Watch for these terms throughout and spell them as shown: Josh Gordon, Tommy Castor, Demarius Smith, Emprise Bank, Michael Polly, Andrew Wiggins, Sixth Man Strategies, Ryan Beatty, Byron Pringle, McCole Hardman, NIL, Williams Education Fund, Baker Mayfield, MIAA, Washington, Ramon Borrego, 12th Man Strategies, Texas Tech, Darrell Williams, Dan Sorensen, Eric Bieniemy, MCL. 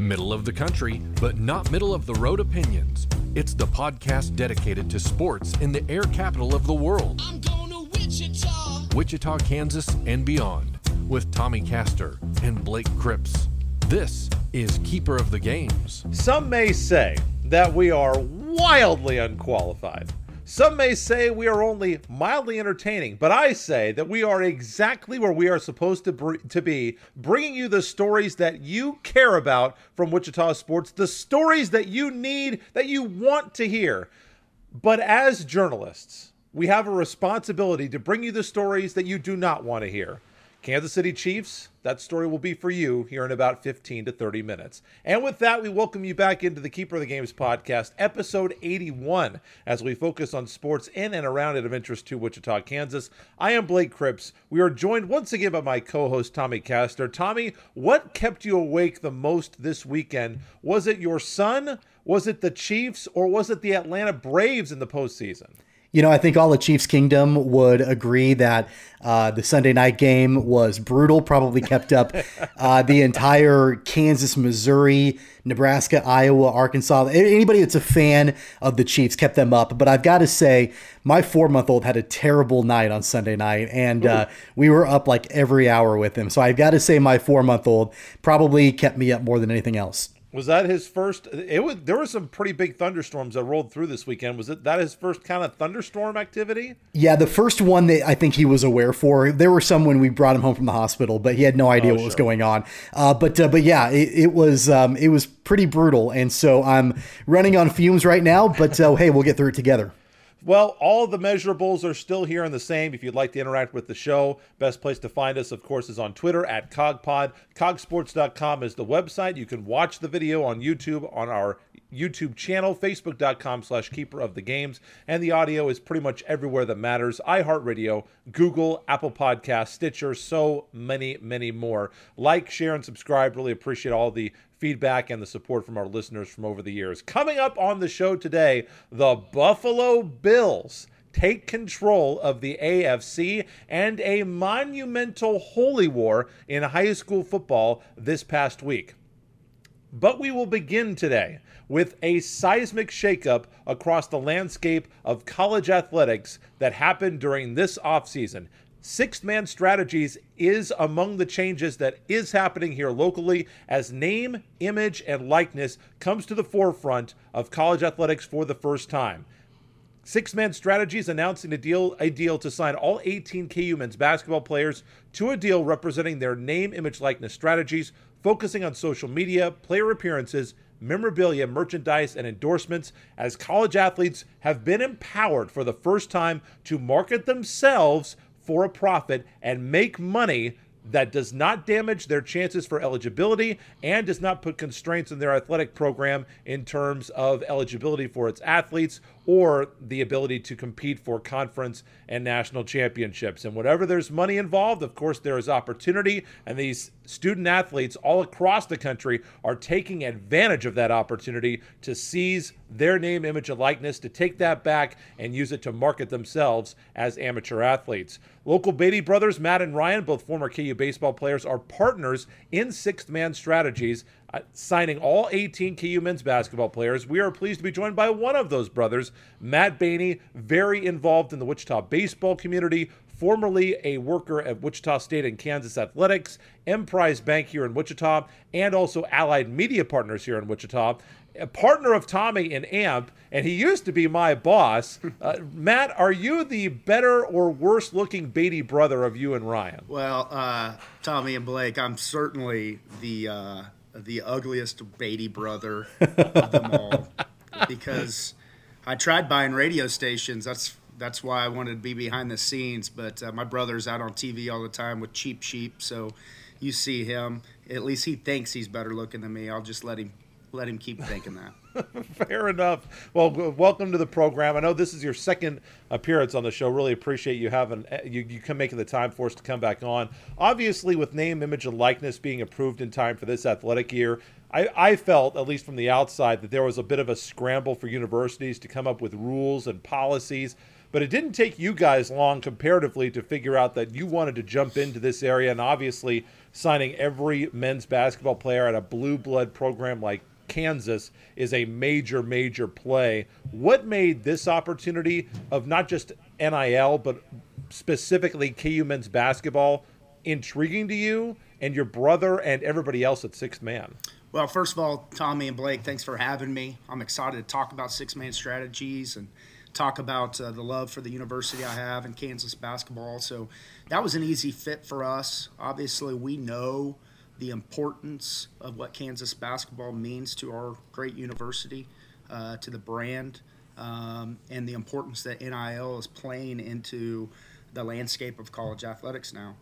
Middle of the country, but not middle of the road opinions. It's the podcast dedicated to sports in the air capital of the world. I'm going to Wichita. Wichita, Kansas, and beyond, with Tommy Castor and Blake Cripps. This is Keeper of the Games. Some may say that we are wildly unqualified. Some may say we are only mildly entertaining, but I say that we are exactly where we are supposed to be, bringing you the stories that you care about from Wichita sports, the stories that you need, that you want to hear. But as journalists, we have a responsibility to bring you the stories that you do not want to hear. Kansas City Chiefs, that story will be for you here in about 15 to 30 minutes. And with that, we welcome you back into the Keeper of the Games podcast, episode 81, as we focus on sports in and around it of interest to Wichita, Kansas. I am Blake Cripps. We are joined once again by my co-host, Tommy Castor. Tommy, what kept you awake the most this weekend? Was it your son? Was it the Chiefs? Or was it the Atlanta Braves in the postseason? You know, I think all the Chiefs Kingdom would agree that the Sunday night game was brutal, probably kept up the entire Kansas, Missouri, Nebraska, Iowa, Arkansas. Anybody that's a fan of the Chiefs kept them up. But I've got to say, my four-month-old had a terrible night on Sunday night, and we were up like every hour with him. So I've got to say my four-month-old probably kept me up more than anything else. Was that his first? There were some pretty big thunderstorms that rolled through this weekend. Was that his first kind of thunderstorm activity? Yeah, the first one that I think he was aware for. There were some when we brought him home from the hospital, but he had no idea what was going on. But yeah, it was pretty brutal, and so I'm running on fumes right now. But hey, we'll get through it together. Well, all the measurables are still here and the same. If you'd like to interact with the show, best place to find us, of course, is on Twitter at CogPod. Cogsports.com is the website. You can watch the video on YouTube on our YouTube channel, facebook.com/keeper of the games, and the audio is pretty much everywhere that matters: iHeartRadio, Google, Apple Podcasts, Stitcher, so many more. Like, share, and subscribe. Really appreciate all the feedback and the support from our listeners from over the years. Coming up on the show today, the Buffalo Bills take control of the AFC and a monumental holy war in high school football this past week. But we will begin today with a seismic shakeup across the landscape of college athletics that happened during this offseason. Sixth Man Strategies is among the changes that is happening here locally as name, image, and likeness comes to the forefront of college athletics for the first time. Sixth Man Strategies announcing a deal to sign all 18 KU men's basketball players to a deal representing their name, image, likeness strategies, focusing on social media, player appearances, memorabilia, merchandise, and endorsements, as college athletes have been empowered for the first time to market themselves for a profit and make money that does not damage their chances for eligibility and does not put constraints on their athletic program in terms of eligibility for its athletes or the ability to compete for conference and national championships. And whenever there's money involved, of course, there is opportunity, and these student athletes all across the country are taking advantage of that opportunity to seize their name, image, and likeness, to take that back and use it to market themselves as amateur athletes. Local Beatty brothers, Matt and Ryan, both former KU baseball players, are partners in Sixth Man Strategies, signing all 18 KU men's basketball players. We are pleased to be joined by one of those brothers, Matt Beatty, very involved in the Wichita baseball community, formerly a worker at Wichita State and Kansas Athletics, Emprise Bank here in Wichita, and also Allied Media Partners here in Wichita, a partner of Tommy in AMP, and he used to be my boss. Matt, are you the better or worse-looking Beatty brother of you and Ryan? Well, Tommy and Blake, I'm certainly the ugliest Beatty brother of them all, because I tried buying radio stations. That's why I wanted to be behind the scenes, but my brother's out on TV all the time with Cheap Sheep, so you see him. At least he thinks he's better looking than me. I'll just let him keep thinking that. Fair enough. Well, welcome to the program. I know this is your second appearance on the show. Really appreciate you having you come making the time for us to come back on. Obviously, with name, image, and likeness being approved in time for this athletic year, I felt, at least from the outside, that there was a bit of a scramble for universities to come up with rules and policies But it didn't take you guys long comparatively to figure out that you wanted to jump into this area, and obviously signing every men's basketball player at a blue blood program like Kansas is a major, major play. What made this opportunity of not just NIL, but specifically KU men's basketball intriguing to you and your brother and everybody else at Sixth Man? Well, first of all, Tommy and Blake, thanks for having me. I'm excited to talk about Sixth Man Strategies and talk about the love for the university I have and Kansas basketball. So that was an easy fit for us. Obviously, we know the importance of what Kansas basketball means to our great university, to the brand, and the importance that NIL is playing into the landscape of college athletics now.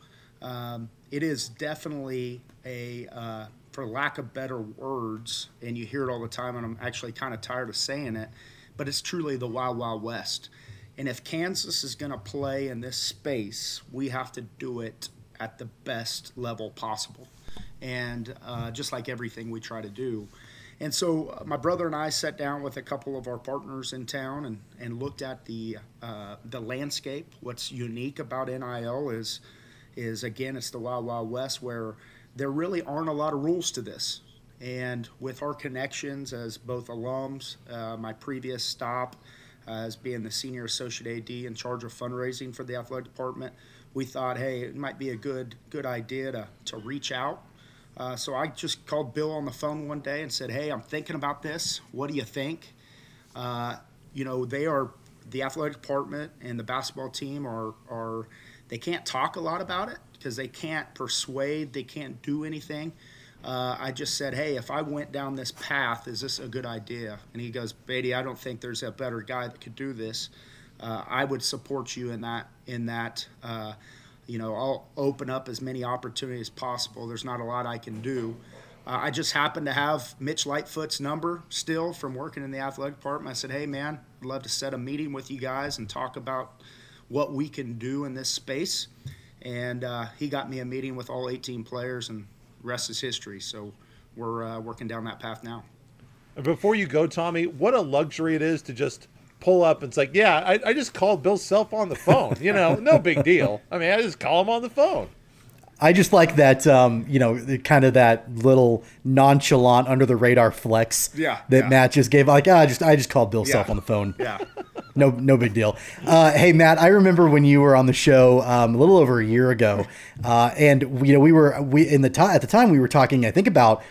It is definitely a, for lack of better words, and you hear it all the time, and I'm actually kind of tired of saying it, but it's truly the Wild Wild West. And if Kansas is going to play in this space, we have to do it at the best level possible. And just like everything we try to do. And so my brother and I sat down with a couple of our partners in town and looked at the landscape. What's unique about NIL is again, it's the Wild Wild West, where there really aren't a lot of rules to this. And with our connections as both alums, my previous stop as being the senior associate AD in charge of fundraising for the athletic department, we thought, hey, it might be a good idea to reach out. So I just called Bill on the phone one day and said, hey, I'm thinking about this. What do you think? They are, the athletic department and the basketball team are they can't talk a lot about it because they can't persuade, they can't do anything. I just said, hey, if I went down this path, is this a good idea? And he goes, Beatty, I don't think there's a better guy that could do this. I would support you in that. I'll open up as many opportunities as possible. There's not a lot I can do. I just happen to have Mitch Lightfoot's number still from working in the athletic department. I said, hey, man, I'd love to set a meeting with you guys and talk about what we can do in this space. And he got me a meeting with all 18 players, and the rest is history. So we're working down that path now. Before you go, Tommy, what a luxury it is to just pull up and it's like, yeah, I just called Bill Self on the phone, no big deal. I mean, I just call him on the phone. I just like that, kind of that little nonchalant under the radar flex Matt just gave. Like, I just called Bill Self on the phone. Yeah. No big deal. Hey, Matt, I remember when you were on the show a little over a year ago, and we were talking, I think, about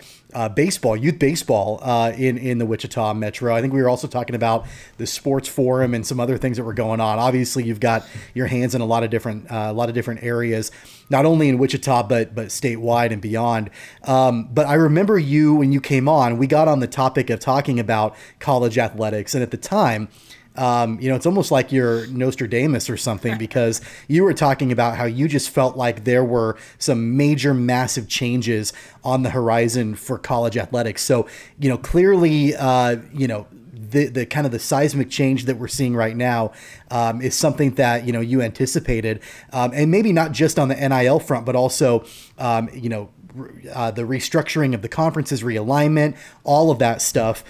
baseball, youth baseball in the Wichita Metro. I think we were also talking about the sports forum and some other things that were going on. Obviously, you've got your hands in a lot of different areas, not only in Wichita but statewide and beyond. But I remember you when you came on. We got on the topic of talking about college athletics, and at the time, it's almost like you're Nostradamus or something, because you were talking about how you just felt like there were some major, massive changes on the horizon for college athletics. So, clearly, the kind of the seismic change that we're seeing right now is something that, you anticipated, and maybe not just on the NIL front, but also, the restructuring of the conferences, realignment, all of that stuff.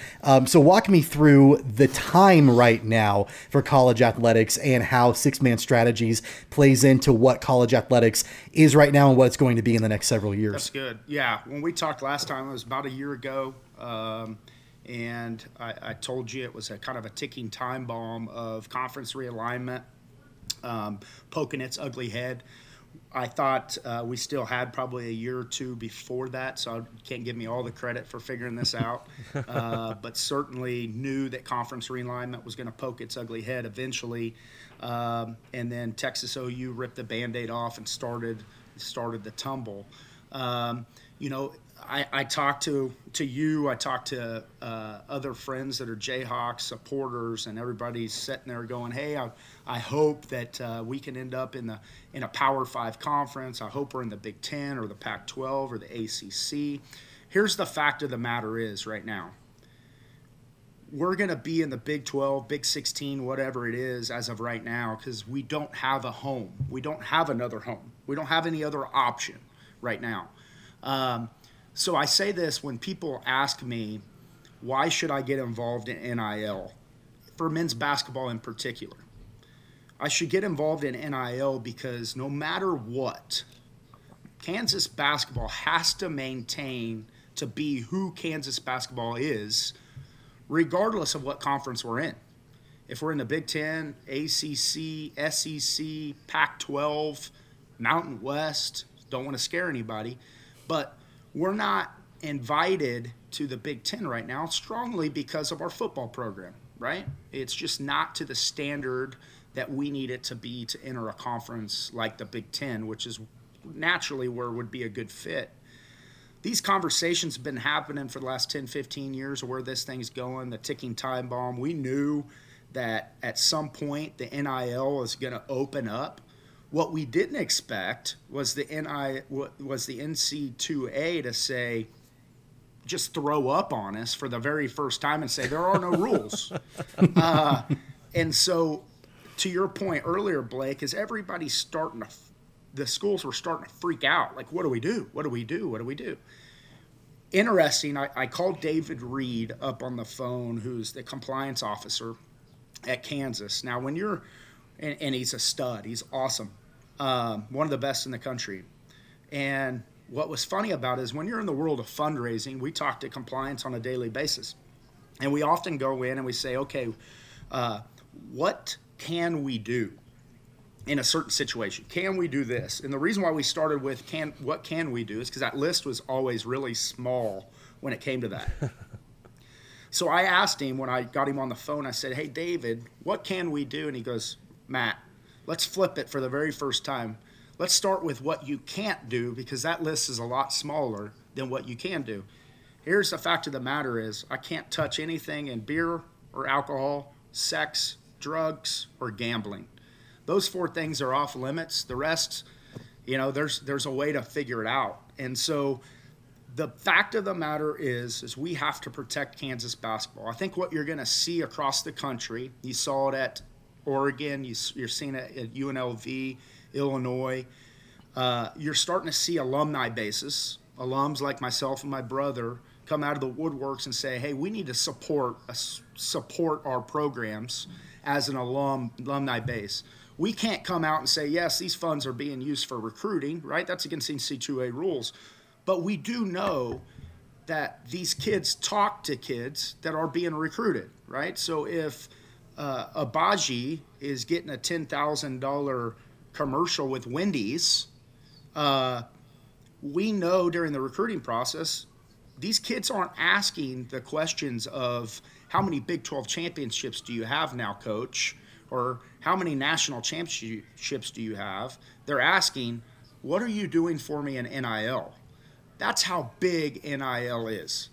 So walk me through the time right now for college athletics and how Sixth Man Strategies plays into what college athletics is right now and what it's going to be in the next several years. That's good. Yeah. When we talked last time, it was about a year ago. And I told you it was a kind of a ticking time bomb of conference realignment, poking its ugly head. I thought we still had probably a year or two before that, so I can't give me all the credit for figuring this out, but certainly knew that conference realignment was going to poke its ugly head eventually, and then Texas OU ripped the Band-Aid off and started the tumble. I talked to you, I talked to other friends that are Jayhawks supporters, and everybody's sitting there going, hey, I hope that we can end up in a Power 5 conference. I hope we're in the Big Ten or the Pac-12 or the ACC. Here's the fact of the matter is right now. We're going to be in the Big 12, Big 16, whatever it is as of right now, because we don't have a home. We don't have another home. We don't have any other option right now. So I say this when people ask me, why should I get involved in NIL, for men's basketball in particular? I should get involved in NIL because no matter what, Kansas basketball has to maintain to be who Kansas basketball is, regardless of what conference we're in. If we're in the Big Ten, ACC, SEC, Pac-12, Mountain West, don't want to scare anybody, but we're not invited to the Big Ten right now strongly because of our football program, right? It's just not to the standard that we need it to be to enter a conference like the Big Ten, which is naturally where would be a good fit. These conversations have been happening for the last 10, 15 years of where this thing's going, the ticking time bomb. We knew that at some point the NIL is going to open up. What we didn't expect was the NC2A to say, just throw up on us for the very first time and say there are no rules. And so to your point earlier, Blake, is everybody starting to the schools were starting to freak out. Like, what do we do? What do we do? What do we do? Interesting, I called David Reed up on the phone, who's the compliance officer at Kansas. Now, when you're – and he's a stud. He's awesome. One of the best in the country. And what was funny about it is when you're in the world of fundraising, we talk to compliance on a daily basis. And we often go in and we say, okay, what can we do in a certain situation? Can we do this? And the reason why we started with what can we do is because that list was always really small when it came to that. So I asked him when I got him on the phone, I said, hey, David, what can we do? And he goes, Matt, let's flip it for the very first time. Let's start with what you can't do because that list is a lot smaller than what you can do. Here's the fact of the matter is I can't touch anything in beer or alcohol, sex, drugs, or gambling. Those four things are off limits. The rest, you know, there's a way to figure it out. And so the fact of the matter is we have to protect Kansas basketball. I think what you're going to see across the country, you saw it at Oregon, you're seeing it at UNLV, Illinois. You're starting to see alumni bases, alums like myself and my brother, come out of the woodworks and say, hey, we need to support our programs as an alumni base. We can't come out and say, yes, these funds are being used for recruiting, right? That's against NC2A rules. But we do know that these kids talk to kids that are being recruited, right? So if Abaji is getting a $10,000 commercial with Wendy's, we know during the recruiting process, these kids aren't asking the questions of how many Big 12 championships do you have now, coach? Or how many national championships do you have? They're asking, what are you doing for me in NIL? That's how big NIL is.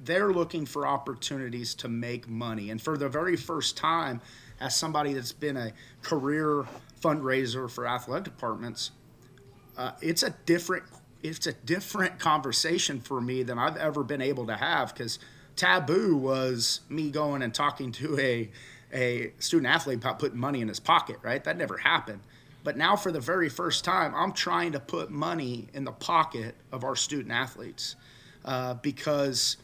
They're looking for opportunities to make money. And for the very first time, as somebody that's been a career fundraiser for athletic departments, it's a different conversation for me than I've ever been able to have, because taboo was me going and talking to a student-athlete about putting money in his pocket, right? That never happened. But now for the very first time, I'm trying to put money in the pocket of our student-athletes because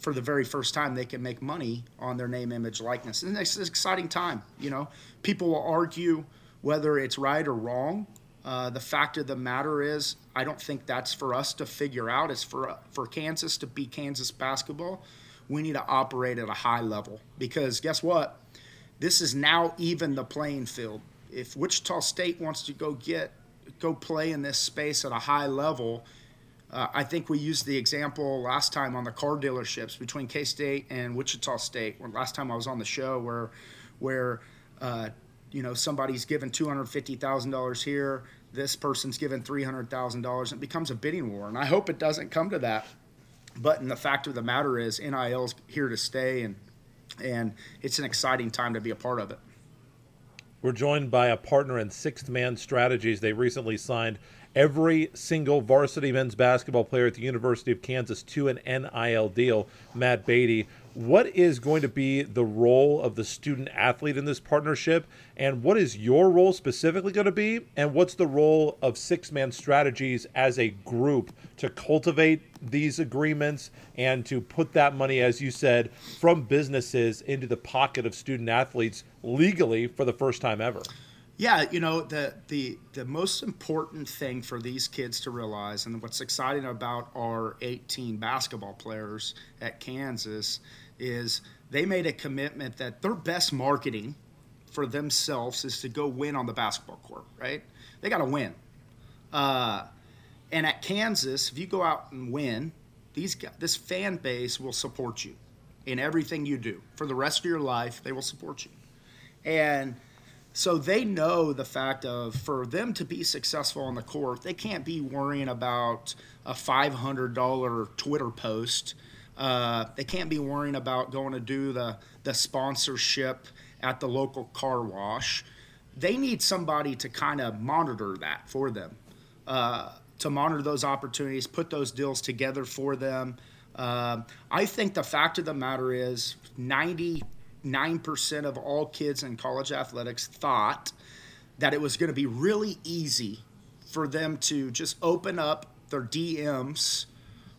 for the very first time they can make money on their name, image, likeness. And it's an exciting time, you know. People will argue whether it's right or wrong. The fact of the matter is I don't think that's for us to figure out. It's for Kansas to be Kansas basketball. We need to operate at a high level because guess what? This is now even the playing field. If Wichita State wants to go play in this space at a high level, I think we used the example last time on the car dealerships between K-State and Wichita State. Last time I was on the show where you know, somebody's given $250,000 here, this person's given $300,000, and it becomes a bidding war. And I hope it doesn't come to that. But the fact of the matter is NIL's here to stay, and it's an exciting time to be a part of it. We're joined by a partner in Sixth Man Strategies. They recently signed every single varsity men's basketball player at the University of Kansas to an NIL deal. Matt Beatty, what is going to be the role of the student-athlete in this partnership, and what is your role specifically going to be, and what's the role of Sixth Man Strategies as a group to cultivate these agreements and to put that money, as you said, from businesses into the pocket of student athletes legally for the first time ever. Yeah, you know, the most important thing for these kids to realize, and what's exciting about our 18 basketball players at Kansas, is they made a commitment that their best marketing for themselves is to go win on the basketball court, right? They got to win. And at Kansas, if you go out and win, this fan base will support you in everything you do. For the rest of your life, they will support you. And so they know the fact of, for them to be successful on the court, they can't be worrying about a $500 Twitter post. They can't be worrying about going to do the sponsorship at the local car wash. They need somebody to kind of monitor that for them, to monitor those opportunities, put those deals together for them. I think the fact of the matter is 99% of all kids in college athletics thought that it was going to be really easy for them to just open up their DMs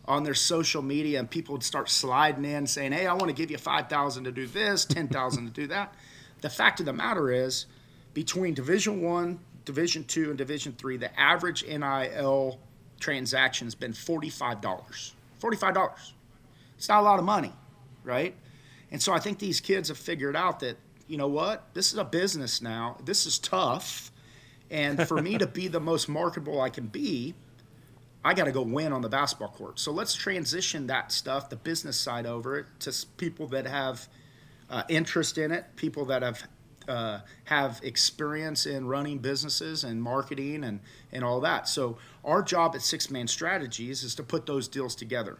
on their social media and people would start sliding in saying, hey, I want to give you $5,000 to do this, $10,000 to do that. The fact of the matter is, between Division I, Division II, and Division III, the average NIL transaction has been $45. $45. It's not a lot of money, right? And so I think these kids have figured out that, you know what, this is a business now. This is tough. And for me to be the most marketable I can be, I got to go win on the basketball court. So let's transition that stuff, the business side over it, to people that have interest in it, people that have experience in running businesses and marketing and all that. So our job at Sixth Man Strategies is to put those deals together.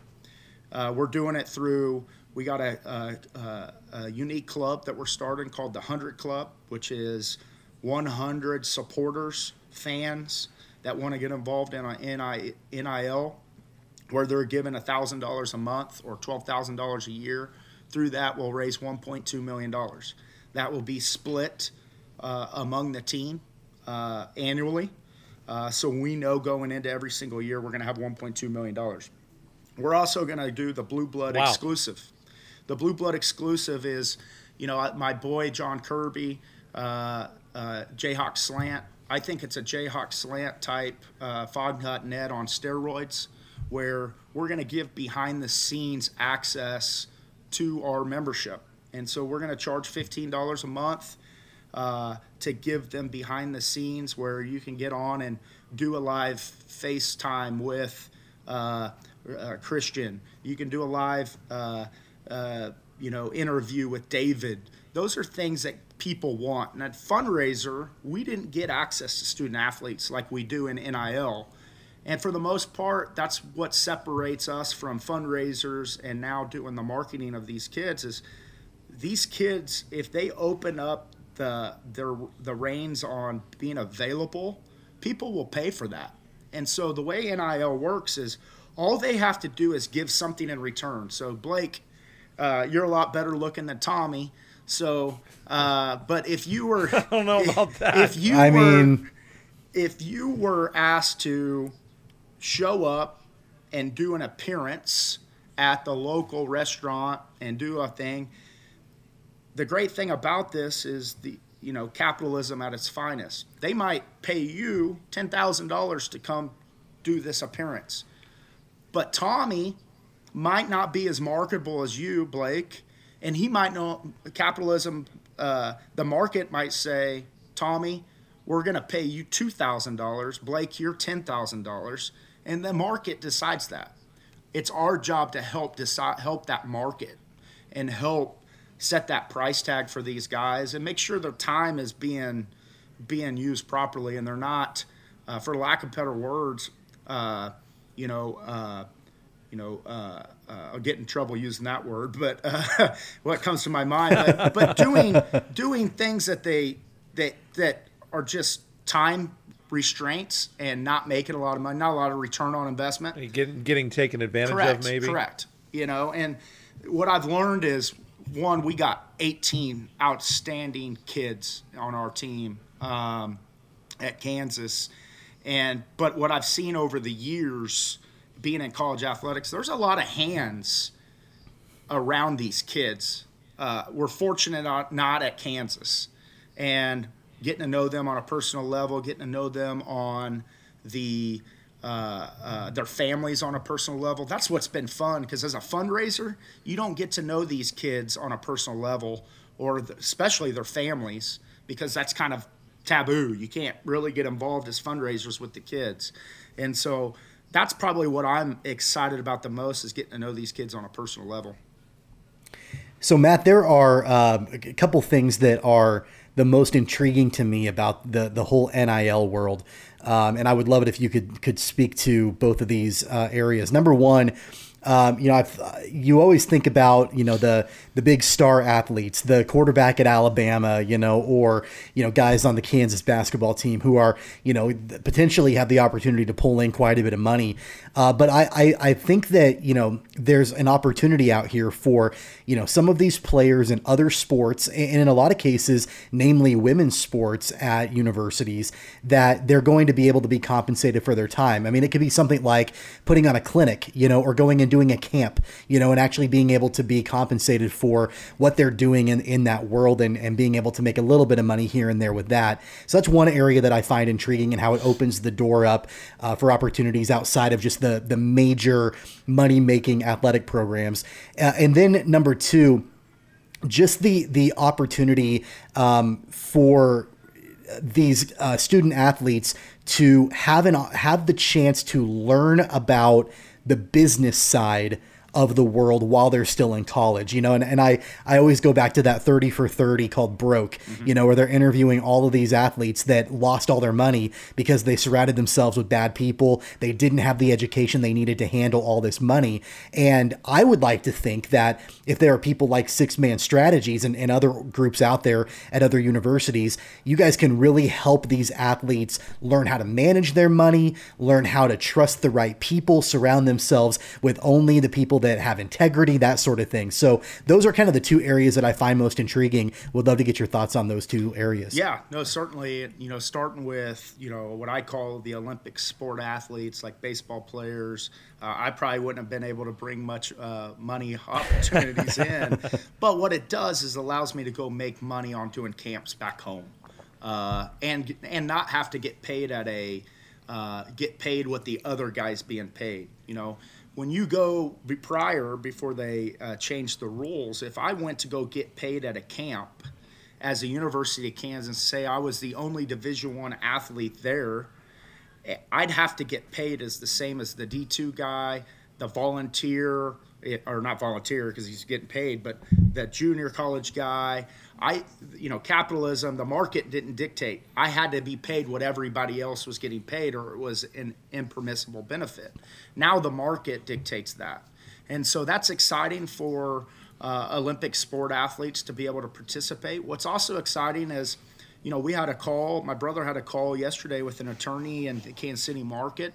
We're doing it through, we got a unique club that we're starting called the 100 Club, which is 100 supporters, fans that want to get involved in an NIL, where they're given $1,000 a month or $12,000 a year. Through that, we'll raise $1.2 million. That will be split among the team annually. So we know going into every single year, we're going to have $1.2 million. We're also going to do the Blue Blood exclusive. The Blue Blood exclusive is, you know, my boy John Kirby, Jayhawk Slant. I think it's a Jayhawk Slant type Fog Nut Ned on steroids, where we're going to give behind the scenes access to our membership. And so we're going to charge $15 a month to give them behind the scenes, where you can get on and do a live FaceTime with Christian. You can do a live, interview with David. Those are things that people want. And at fundraiser, we didn't get access to student athletes like we do in NIL. And for the most part, that's what separates us from fundraisers and now doing the marketing of these kids is, these kids, if they open up the reins on being available, people will pay for that. And so the way NIL works is all they have to do is give something in return. So Blake, you're a lot better looking than Tommy. So, but if you were, I don't know about that. If you were asked to show up and do an appearance at the local restaurant and do a thing. The great thing about this is capitalism at its finest. They might pay you $10,000 to come do this appearance. But Tommy might not be as marketable as you, Blake, and he might know capitalism. The market might say, Tommy, we're going to pay you $2,000. Blake, you're $10,000. And the market decides that. It's our job to help that market and help set that price tag for these guys and make sure their time is being used properly and they're not, for lack of better words, I'll get in trouble using that word, but what comes to my mind, but doing things that that are just time restraints and not making a lot of money, not a lot of return on investment. Getting taken advantage of maybe. Correct. You know, and what I've learned is, one, we got 18 outstanding kids on our team at Kansas, but what I've seen over the years, being in college athletics, there's a lot of hands around these kids. We're fortunate not at Kansas. And getting to know them on a personal level, getting to know them on the their families on a personal level, that's what's been fun, because as a fundraiser, you don't get to know these kids on a personal level, or especially their families, because that's kind of taboo. You can't really get involved as fundraisers with the kids. And so that's probably what I'm excited about the most, is getting to know these kids on a personal level. So, Matt, there are a couple things that are the most intriguing to me about the whole NIL world. And I would love it if you could speak to both of these areas. Number one, you always think about, the big star athletes, the quarterback at Alabama, or, guys on the Kansas basketball team who are, potentially have the opportunity to pull in quite a bit of money. But I think that, there's an opportunity out here for, some of these players in other sports, and in a lot of cases, namely women's sports at universities, that they're going to be able to be compensated for their time. I mean, it could be something like putting on a clinic, or going in doing a camp, and actually being able to be compensated for what they're doing in that world, and being able to make a little bit of money here and there with that. So that's one area that I find intriguing, and how it opens the door up for opportunities outside of just the major money-making athletic programs. And then number two, just the opportunity for these student athletes to have the chance to learn about the business side of the world while they're still in college, and I always go back to that 30 for 30 called Broke, mm-hmm. Where they're interviewing all of these athletes that lost all their money because they surrounded themselves with bad people. They didn't have the education they needed to handle all this money. And I would like to think that if there are people like Sixth Man Strategies and other groups out there at other universities, you guys can really help these athletes learn how to manage their money, learn how to trust the right people, surround themselves with only the people that have integrity, that sort of thing. So those are kind of the two areas that I find most intriguing. Would love to get your thoughts on those two areas. Yeah, no, certainly, starting with, what I call the Olympic sport athletes, like baseball players, I probably wouldn't have been able to bring much money opportunities in, but what it does is allows me to go make money on doing camps back home, and not have to get paid at get paid what the other guy's being paid, When you go before they changed the rules, if I went to go get paid at a camp as a University of Kansas, say I was the only Division I athlete there, I'd have to get paid as the same as the D2 guy, the volunteer, or not volunteer because he's getting paid, but the junior college guy. Capitalism, the market didn't dictate. I had to be paid what everybody else was getting paid, or it was an impermissible benefit. Now the market dictates that. And so that's exciting for Olympic sport athletes to be able to participate. What's also exciting is, we had a call, my brother had a call yesterday with an attorney in the Kansas City market,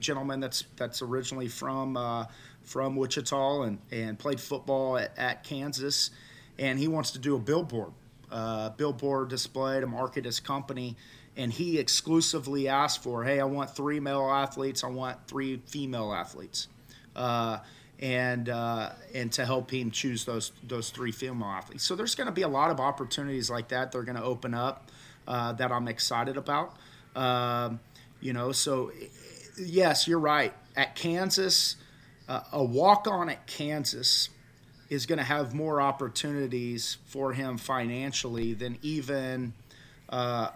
gentleman that's originally from Wichita and played football at Kansas. And he wants to do a billboard display to market his company. And he exclusively asked for, hey, I want 3 male athletes, I want 3 female athletes. And to help him choose those 3 female athletes. So there's going to be a lot of opportunities like that. They're going to open up that I'm excited about. So yes, you're right. At Kansas, a walk-on at Kansas is going to have more opportunities for him financially than even a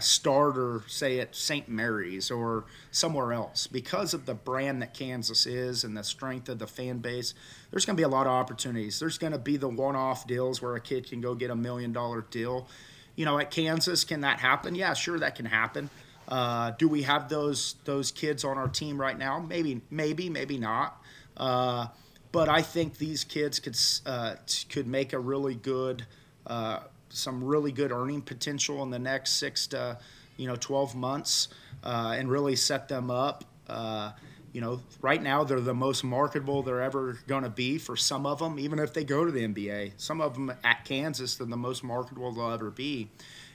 starter, say at St. Mary's or somewhere else, because of the brand that Kansas is and the strength of the fan base. There's going to be a lot of opportunities. There's going to be the one-off deals where a kid can go get a $1 million deal. At Kansas, can that happen? Yeah, sure, that can happen. Do we have those kids on our team right now? Maybe not. But I think these kids could make a really good, some really good earning potential in the next 6 to 12 months, and really set them up. Right now they're the most marketable they're ever going to be for some of them, even if they go to the NBA. Some of them at Kansas, they're the most marketable they'll ever be,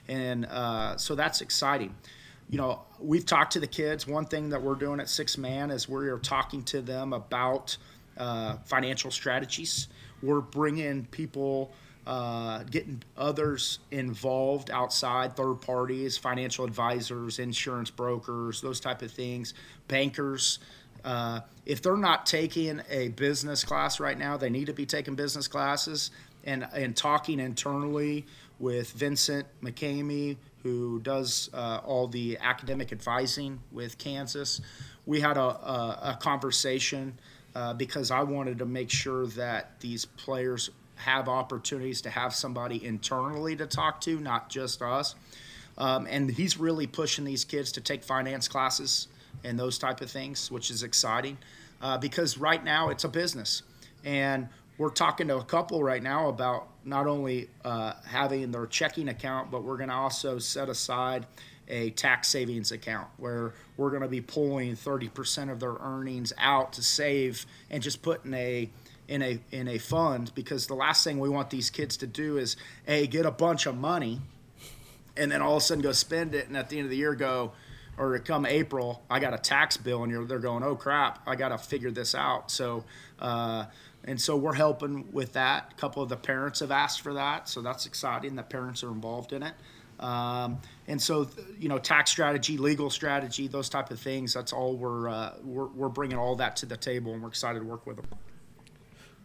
and so that's exciting. you know, we've talked to the kids. One thing that we're doing at Sixth Man is we're talking to them about financial strategies. We're bringing people, getting others involved outside, third parties, financial advisors, insurance brokers, those type of things, bankers. If they're not taking a business class right now, they need to be taking business classes and talking internally with Vincent McCamey, who does all the academic advising with Kansas. We had a conversation because I wanted to make sure that these players have opportunities to have somebody internally to talk to, not just us. And he's really pushing these kids to take finance classes and those type of things, which is exciting because right now it's a business. And we're talking to a couple right now about not only having their checking account, but we're going to also set aside a tax savings account where we're going to be pulling 30% of their earnings out to save and just put in a fund, because the last thing we want these kids to do is, A, get a bunch of money and then all of a sudden go spend it, and at the end of the year go, or come April, I got a tax bill, and they're going, oh crap, I got to figure this out. So and so we're helping with that. A couple of the parents have asked for that, so that's exciting that parents are involved in it. And so, you know, tax strategy, legal strategy, those type of things, that's all we're bringing all that to the table, and we're excited to work with them.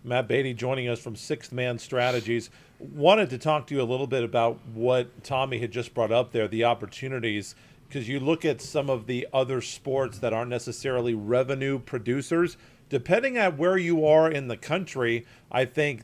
Matt Beatty joining us from Sixth Man Strategies. Wanted to talk to you a little bit about what Tommy had just brought up there, the opportunities, because you look at some of the other sports that aren't necessarily revenue producers. Depending on where you are in the country, I think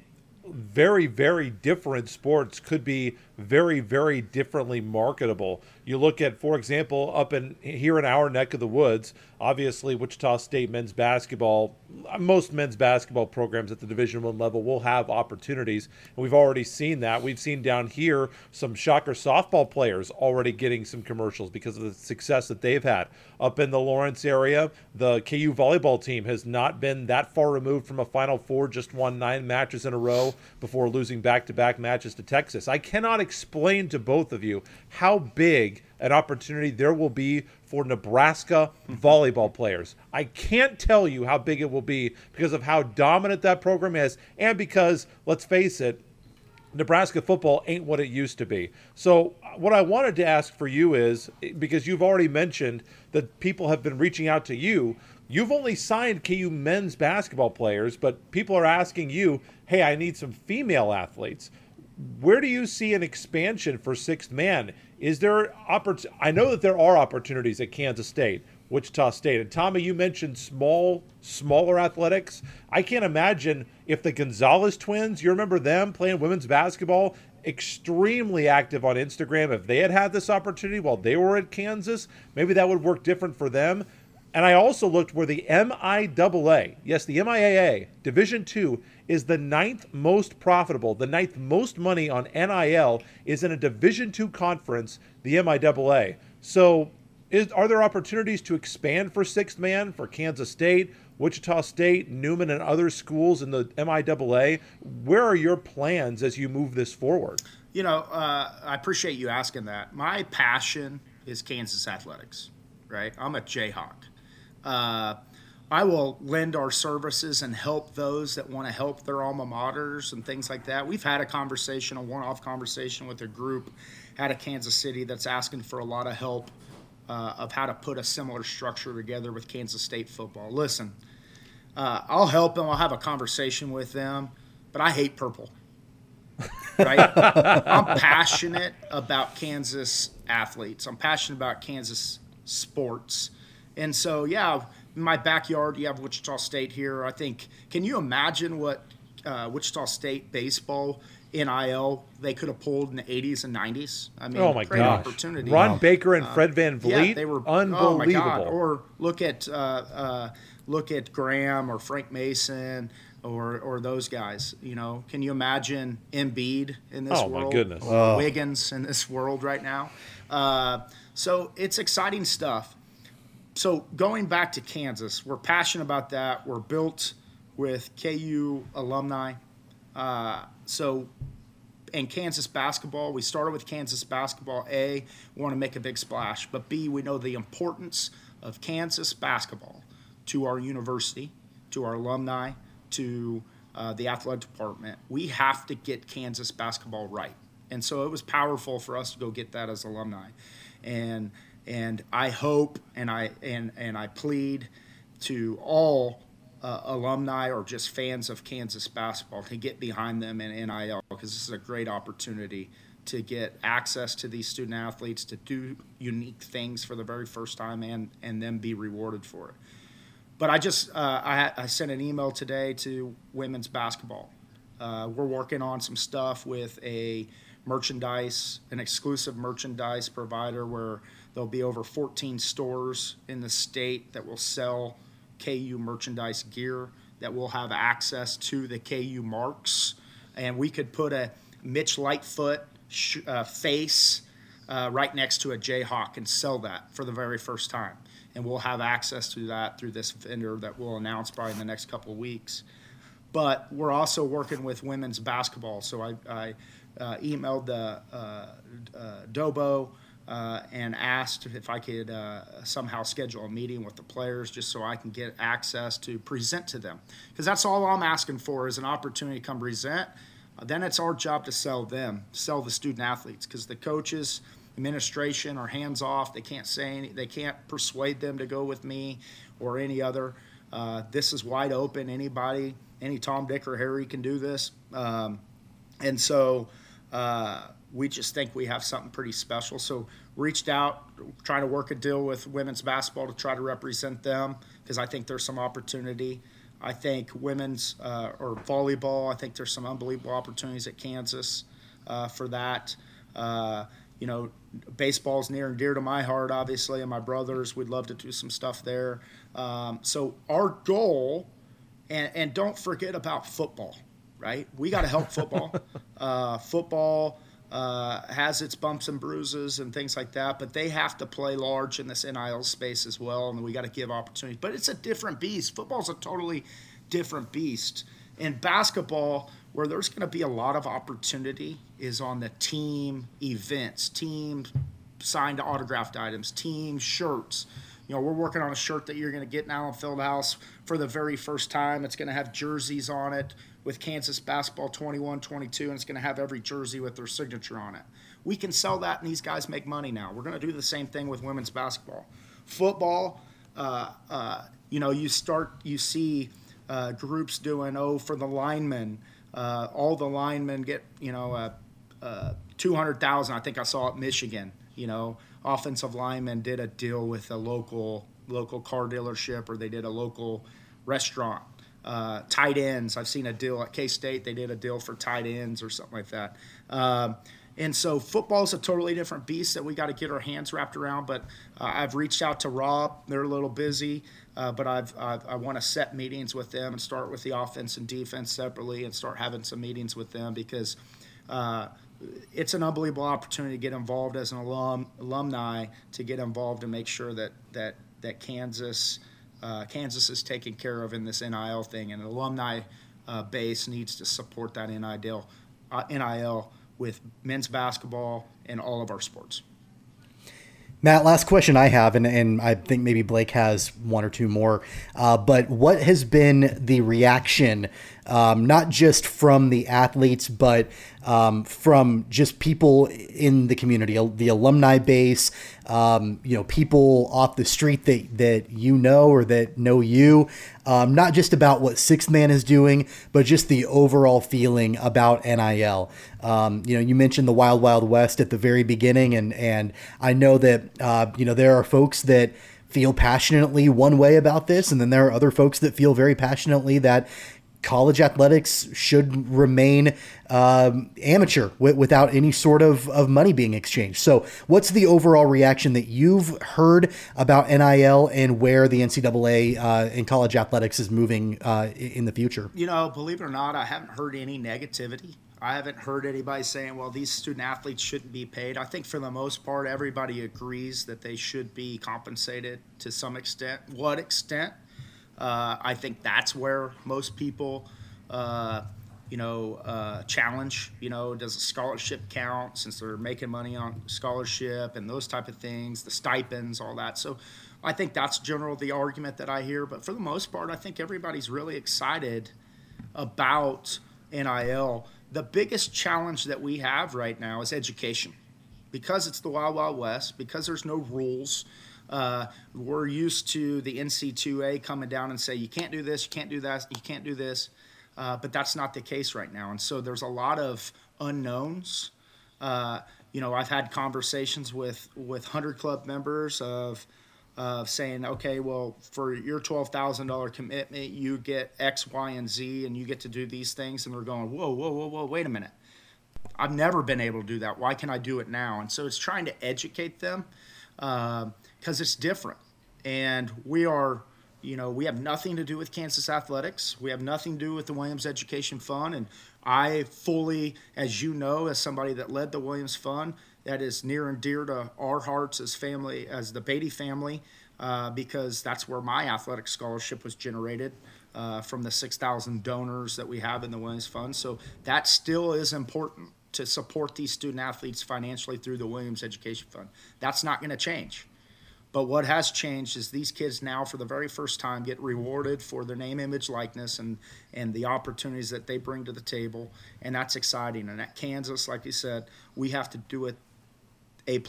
very, very different sports could be very, very differently marketable. You look at, for example, up in here in our neck of the woods, obviously Wichita State men's basketball, most men's basketball programs at the Division I level will have opportunities. And we've already seen that. We've seen down here some Shocker softball players already getting some commercials because of the success that they've had. Up in the Lawrence area, the KU volleyball team has not been that far removed from a Final Four, just won 9 matches in a row before losing back-to-back matches to Texas. I cannot explain to both of you how big an opportunity there will be for Nebraska volleyball players. I can't tell you how big it will be because of how dominant that program is, and because, let's face it, Nebraska football ain't what it used to be. So what I wanted to ask for you is, because you've already mentioned that people have been reaching out to you, you've only signed KU men's basketball players, but people are asking you, hey, I need some female athletes. Where do you see an expansion for Sixth Man? Is there I know that there are opportunities at Kansas State, Wichita State. And Tommy, you mentioned smaller athletics. I can't imagine if the Gonzalez twins, you remember them playing women's basketball, extremely active on Instagram. If they had this opportunity while they were at Kansas, maybe that would work different for them. And I also looked where the MIAA, yes, the MIAA, Division II, is the 9th most profitable. The 9th most money on NIL is in a Division II conference, the MIAA. So are there opportunities to expand for Sixth Man, for Kansas State, Wichita State, Newman, and other schools in the MIAA? Where are your plans as you move this forward? You know, I appreciate you asking that. My passion is Kansas athletics, right? I'm a Jayhawk. I will lend our services and help those that want to help their alma maters and things like that. We've had a one-off conversation with a group out of Kansas City that's asking for a lot of help of how to put a similar structure together with Kansas State football. Listen, I'll help them. I'll have a conversation with them, but I hate purple, right? I'm passionate about Kansas athletes. I'm passionate about Kansas sports. And so, yeah, in my backyard, you have Wichita State here. I think, can you imagine what Wichita State baseball, NIL, they could have pulled in the 80s and 90s? I mean, oh my gosh. Opportunity. Ron Baker and Fred Van Vliet, yeah, they were unbelievable. Oh my God. Or look at Graham or Frank Mason or those guys. You know, can you imagine Embiid in this world? Oh my goodness. Wiggins in this world right now. So it's exciting stuff. So going back to Kansas, we're passionate about that. We're built with KU alumni. So and Kansas basketball. We started with Kansas basketball. A, we want to make a big splash, but B, we know the importance of Kansas basketball to our university, to our alumni, to the athletic department. We have to get Kansas basketball right. And so it was powerful for us to go get that as alumni. And I hope and I plead to all alumni or just fans of Kansas basketball to get behind them in NIL, because this is a great opportunity to get access to these student athletes to do unique things for the very first time and then be rewarded for it. But I just I sent an email today to women's basketball. We're working on some stuff with a merchandise, an exclusive merchandise provider where there'll be over 14 stores in the state that will sell KU merchandise gear, that will have access to the KU marks. And we could put a Mitch Lightfoot face right next to a Jayhawk and sell that for the very first time. And we'll have access to that through this vendor that we'll announce probably in the next couple of weeks. But we're also working with women's basketball. So I emailed the Dobo and asked if I could somehow schedule a meeting with the players just so I can get access to present to them. Because that's all I'm asking for is an opportunity to come present. Then it's our job to sell them, sell the student athletes, because the coaches, administration are hands off. They can't say any, they can't persuade them to go with me or any other. This is wide open. Anybody, any Tom, Dick, or Harry can do this. And so we just think we have something pretty special. So reached out, trying to work a deal with women's basketball to try to represent them, because I think there's some opportunity. I think women's or volleyball, I think there's some unbelievable opportunities at Kansas for that. You know, baseball's near and dear to my heart, obviously, and my brothers. We'd love to do some stuff there. So our goal, and don't forget about football, right? We got to help football. Football has its bumps and bruises and things like that, but they have to play large in this NIL space as well, and we got to give opportunities. But it's a different beast. Football's a totally different beast. And basketball, where there's going to be a lot of opportunity, is on the team events, team signed autographed items, team shirts. You know, we're working on a shirt that you're going to get now in Fieldhouse for the very first time. It's going to have jerseys on it with Kansas basketball 21-22, and it's going to have every jersey with their signature on it. We can sell that, and these guys make money now. We're going to do the same thing with women's basketball. Football, you know, you see groups doing, for the linemen. All the linemen get, you know, $200,000. I think I saw at Michigan, you know, offensive linemen did a deal with a local car dealership, or they did a local restaurant. Tight ends, I've seen a deal at K-State. They did a deal for tight ends or something like that. And so football is a totally different beast that we got to get our hands wrapped around. But I've reached out to Rob. They're a little busy, but I want to set meetings with them and start with the offense and defense separately and start having some meetings with them, because it's an unbelievable opportunity to get involved as an alumni, to get involved and make sure that Kansas is taken care of in this NIL thing. And the alumni base needs to support that NIL with men's basketball and all of our sports. Matt, last question I have, and I think maybe Blake has one or two more, but what has been the reaction, not just from the athletes, but from just people in the community, the alumni base, you know, people off the street that you know or that know you, not just about what Sixth Man is doing, but just the overall feeling about NIL. You know, you mentioned the Wild Wild West at the very beginning, and I know that, you know, there are folks that feel passionately one way about this, and then there are other folks that feel very passionately that college athletics should remain amateur without any sort of money being exchanged. So what's the overall reaction that you've heard about NIL and where the NCAA and college athletics is moving in the future? You know, believe it or not, I haven't heard any negativity. I haven't heard anybody saying, well, these student athletes shouldn't be paid. I think for the most part, everybody agrees that they should be compensated to some extent. What extent? I think that's where most people challenge, does a scholarship count since they're making money on scholarship and those type of things, the stipends, all that. So I think that's generally the argument that I hear. But for the most part, I think everybody's really excited about NIL. The biggest challenge that we have right now is education. Because it's the Wild Wild West, because there's no rules, we're used to the NC2A coming down and say, you can't do this, you can't do that, you can't do this. But that's not the case right now. And so there's a lot of unknowns. I've had conversations with 100 Club members of saying, okay, well, for your $12,000 commitment, you get X, Y, and Z, and you get to do these things. And they're going, whoa, wait a minute. I've never been able to do that. Why can I do it now? And so it's trying to educate them because it's different. And we are, we have nothing to do with Kansas Athletics. We have nothing to do with the Williams Education Fund. And I fully, as you know, as somebody that led the Williams Fund, that is near and dear to our hearts as family, as the Beatty family, because that's where my athletic scholarship was generated. From the 6,000 donors that we have in the Williams Fund. So that still is important to support these student athletes financially through the Williams Education Fund. That's not going to change. But what has changed is these kids now, for the very first time, get rewarded for their name, image, likeness, and the opportunities that they bring to the table. And that's exciting. And at Kansas, like you said, we have to do it A+.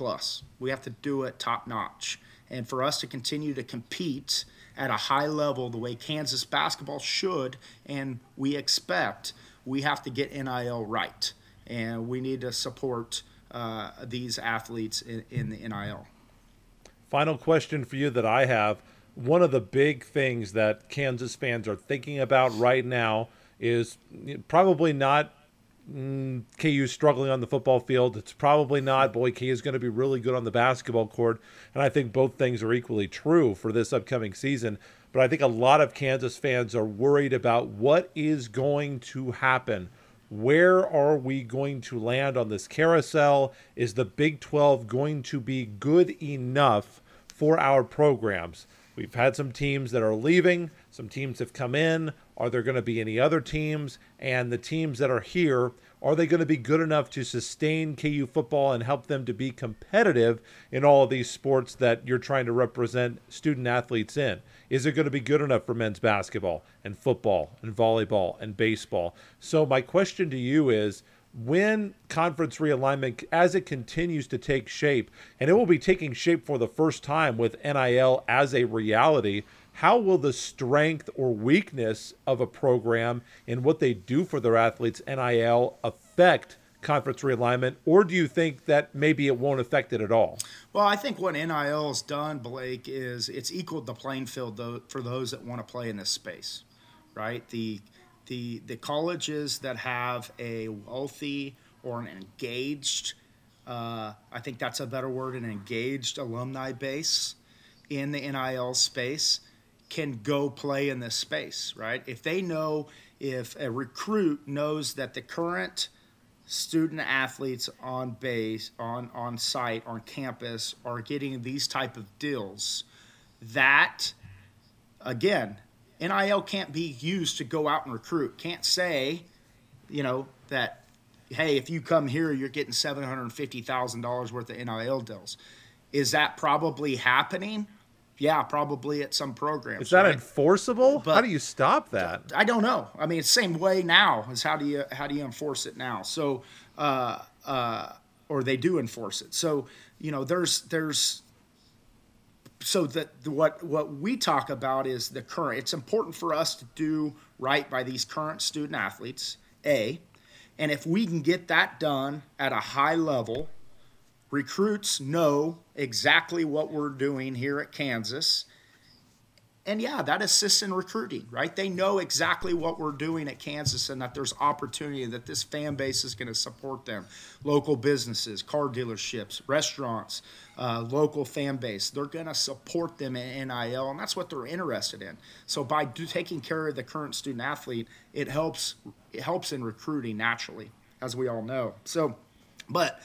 We have to do it top notch. And for us to continue to compete at a high level, the way Kansas basketball should and we expect, we have to get NIL right. And we need to support these athletes in the NIL. Final question for you that I have. One of the big things that Kansas fans are thinking about right now is probably not KU struggling on the football field. It's probably not, boy, KU is going to be really good on the basketball court. And I think both things are equally true for this upcoming season. But I think a lot of Kansas fans are worried about what is going to happen. Where are we going to land on this carousel? Is the Big 12 going to be good enough for our programs? We've had some teams that are leaving. Some teams have come in. Are there going to be any other teams? And the teams that are here, are they going to be good enough to sustain KU football and help them to be competitive in all of these sports that you're trying to represent student athletes in? Is it going to be good enough for men's basketball and football and volleyball and baseball? So my question to you is, when conference realignment, as it continues to take shape, and it will be taking shape for the first time with NIL as a reality, how will the strength or weakness of a program and what they do for their athletes, NIL, affect conference realignment? Or do you think that maybe it won't affect it at all? Well, I think what NIL has done, Blake, is it's equaled the playing field for those that want to play in this space, right? The colleges that have a wealthy or an engaged, I think that's a better word, an engaged alumni base in the NIL space, can go play in this space, right? If they know, if a recruit knows that the current student athletes on base, on site, on campus are getting these type of deals, that, again, NIL can't be used to go out and recruit. Can't say, that, hey, if you come here, you're getting $750,000 worth of NIL deals. Is that probably happening? Yeah, probably at some programs. Is that right? Enforceable? But how do you stop that? I don't know. I mean, it's the same way now is how do you enforce it now? So, or they do enforce it. So, what we talk about is the current. It's important for us to do right by these current student athletes, A, and if we can get that done at a high level, recruits know exactly what we're doing here at Kansas. And yeah, that assists in recruiting, right? They know exactly what we're doing at Kansas and that there's opportunity, that this fan base is going to support them. Local businesses, car dealerships, restaurants, local fan base, they're going to support them in NIL, and that's what they're interested in. So by taking care of the current student athlete, it helps in recruiting naturally, as we all know. So, but,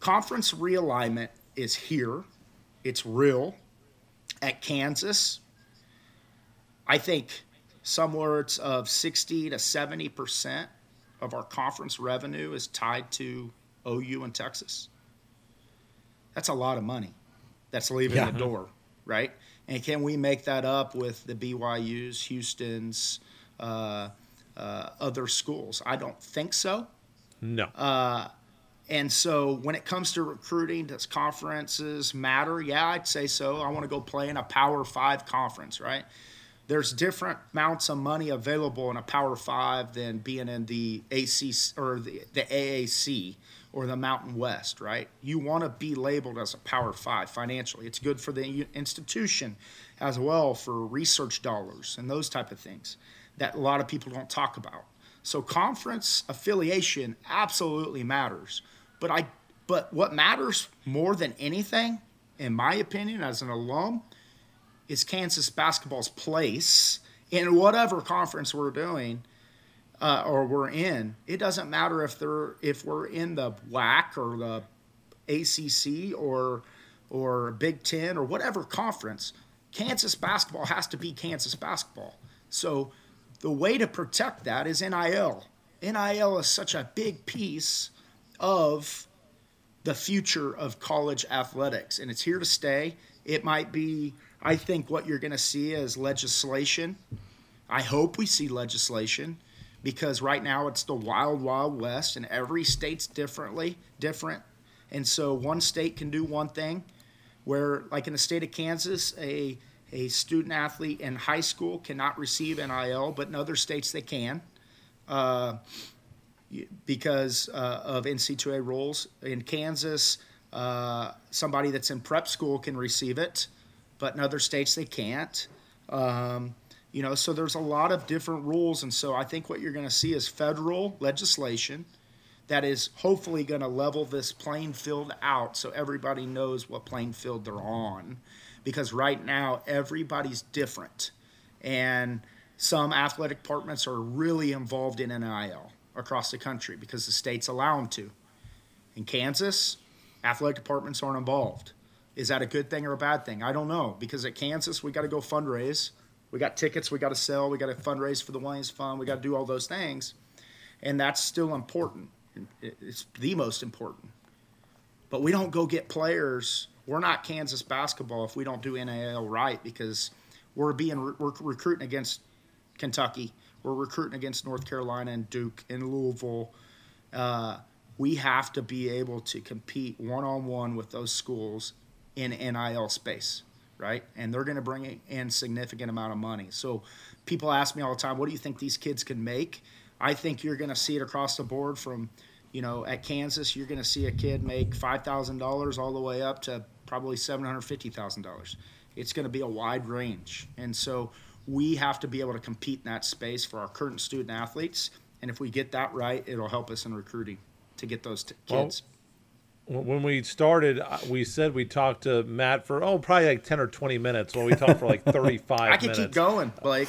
conference realignment is here. It's real at Kansas. I think somewhere of 60 to 70% of our conference revenue is tied to OU and Texas. That's a lot of money that's leaving the door, right? And can we make that up with the BYUs, Houstons, other schools? I don't think so. No. And so when it comes to recruiting, does conferences matter? Yeah, I'd say so. I want to go play in a Power 5 conference, right? There's different amounts of money available in a Power 5 than being in the ACC or the AAC or the Mountain West, right? You want to be labeled as a Power 5 financially. It's good for the institution as well for research dollars and those type of things that a lot of people don't talk about. So conference affiliation absolutely matters. But what matters more than anything, in my opinion, as an alum, is Kansas basketball's place in whatever conference we're doing or we're in. It doesn't matter if we're in the WAC or the ACC or Big Ten or whatever conference. Kansas basketball has to be Kansas basketball. So the way to protect that is NIL. NIL is such a big piece of the future of college athletics, and it's here to stay. It might be, I think what you're going to see is legislation. I hope we see legislation, because right now it's the wild, wild west, and every state's different. And so one state can do one thing, where like in the state of Kansas, a student athlete in high school cannot receive NIL, but in other states they can because of NCAA rules. In Kansas, somebody that's in prep school can receive it, but in other states they can't. So there's a lot of different rules, and so I think what you're going to see is federal legislation that is hopefully going to level this playing field out so everybody knows what playing field they're on, because right now everybody's different, and some athletic departments are really involved in NIL across the country because the states allow them to. In Kansas, athletic departments aren't involved. Is that a good thing or a bad thing? I don't know, because at Kansas, we got to go fundraise. We got tickets we got to sell. We got to fundraise for the Wayne's Fund. We got to do all those things, and that's still important. It's the most important. But we don't go get players. We're not Kansas basketball if we don't do NIL right, because we're recruiting against Kentucky. We're recruiting against North Carolina and Duke and Louisville. We have to be able to compete one-on-one with those schools in NIL space, right? And they're going to bring in significant amount of money. So people ask me all the time, what do you think these kids can make? I think you're going to see it across the board from, at Kansas, you're going to see a kid make $5,000 all the way up to probably $750,000. It's going to be a wide range. And so we have to be able to compete in that space for our current student athletes. And if we get that right, it'll help us in recruiting to get those kids. Well, when we started, we said we talked to Matt for probably like 10 or 20 minutes. Well, we talked for like 35 minutes. I could keep going, Blake.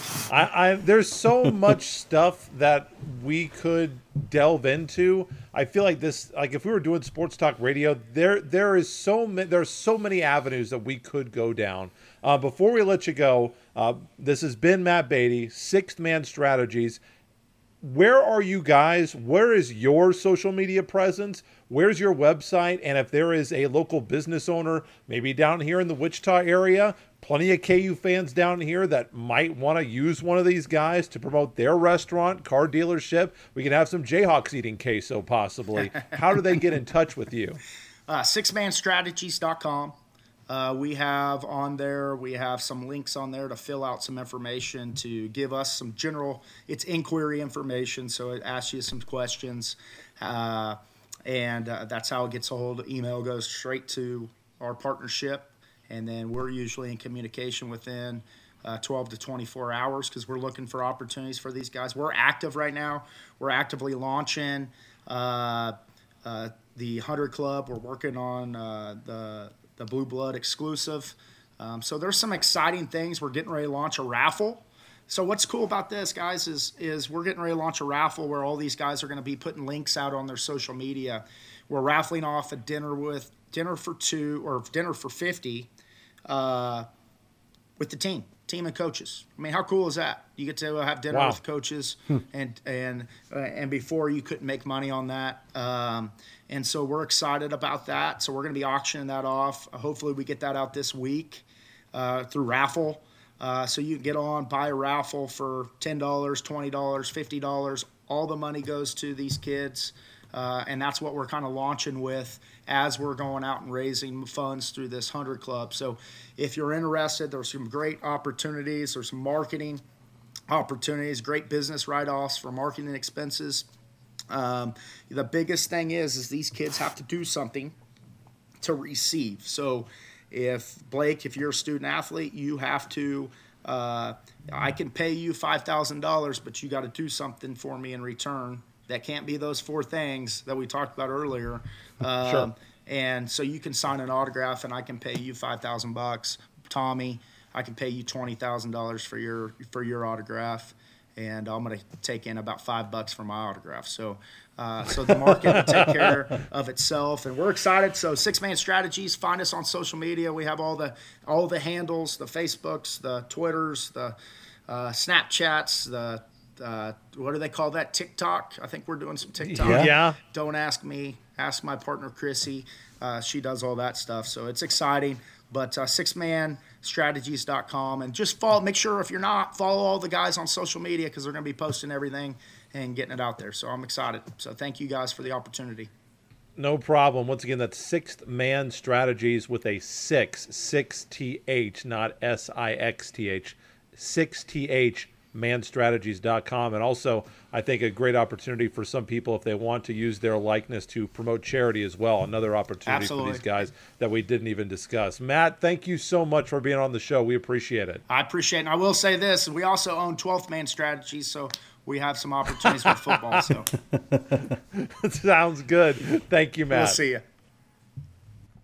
There's so much stuff that we could delve into. I feel like this, like if we were doing sports talk radio, there are so many avenues that we could go down. Before we let you go, this has been Matt Beatty, Sixth Man Strategies. Where are you guys? Where is your social media presence? Where's your website? And if there is a local business owner, maybe down here in the Wichita area, plenty of KU fans down here that might want to use one of these guys to promote their restaurant, car dealership. We can have some Jayhawks eating queso possibly. How do they get in touch with you? Sixmanstrategies.com. We have on there, we have some links on there to fill out some information, to give us some general, it's inquiry information, so it asks you some questions. And that's how it gets a hold. Email goes straight to our partnership, and then we're usually in communication within 12 to 24 hours because we're looking for opportunities for these guys. We're active right now. We're actively launching the 100 Club. We're working on the Blue Blood exclusive. So there's some exciting things. We're getting ready to launch a raffle. So what's cool about this, guys, is we're getting ready to launch a raffle where all these guys are going to be putting links out on their social media. We're raffling off a dinner for 2 or dinner for 50 with the team. team and coaches. I mean, how cool is that? You get to have dinner with coaches, and before you couldn't make money on that. And so we're excited about that. So we're going to be auctioning that off. Hopefully we get that out this week through raffle. So you can get on, buy a raffle for $10, $20, $50. All the money goes to these kids. And that's what we're kind of launching with as we're going out and raising funds through this 100 Club. So if you're interested, there's some great opportunities. There's some marketing opportunities, great business write-offs for marketing expenses. The biggest thing is these kids have to do something to receive. So if, Blake, if you're a student athlete, you have to I can pay you $5,000, but you got to do something for me in return. That can't be those four things that we talked about earlier. Sure. And so you can sign an autograph, and I can pay you $5,000. Tommy, I can pay you $20,000 for your autograph, and I'm going to take in about $5 for my autograph. So the market will take care of itself, and we're excited. So Sixth Man Strategies, find us on social media. We have all the handles, the Facebooks, the Twitters, the Snapchats, the what do they call that? TikTok. I think we're doing some TikTok. Yeah. Don't ask me. Ask my partner, Chrissy. She does all that stuff. So it's exciting. But sixthmanstrategies.com. And just follow. Make sure if you're not, follow all the guys on social media because they're going to be posting everything and getting it out there. So I'm excited. So thank you guys for the opportunity. No problem. Once again, that's Sixth Man Strategies with a 6, 6th, not SIXTH, 6th. manstrategies.com. And also, I think a great opportunity for some people if they want to use their likeness to promote charity as well. Another opportunity for these guys that we didn't even discuss. Matt, thank you so much for being on the show. We appreciate it. I appreciate it. And I will say this, we also own 12th Man Strategies, so we have some opportunities with football. So sounds good. Thank you, Matt. We'll see you.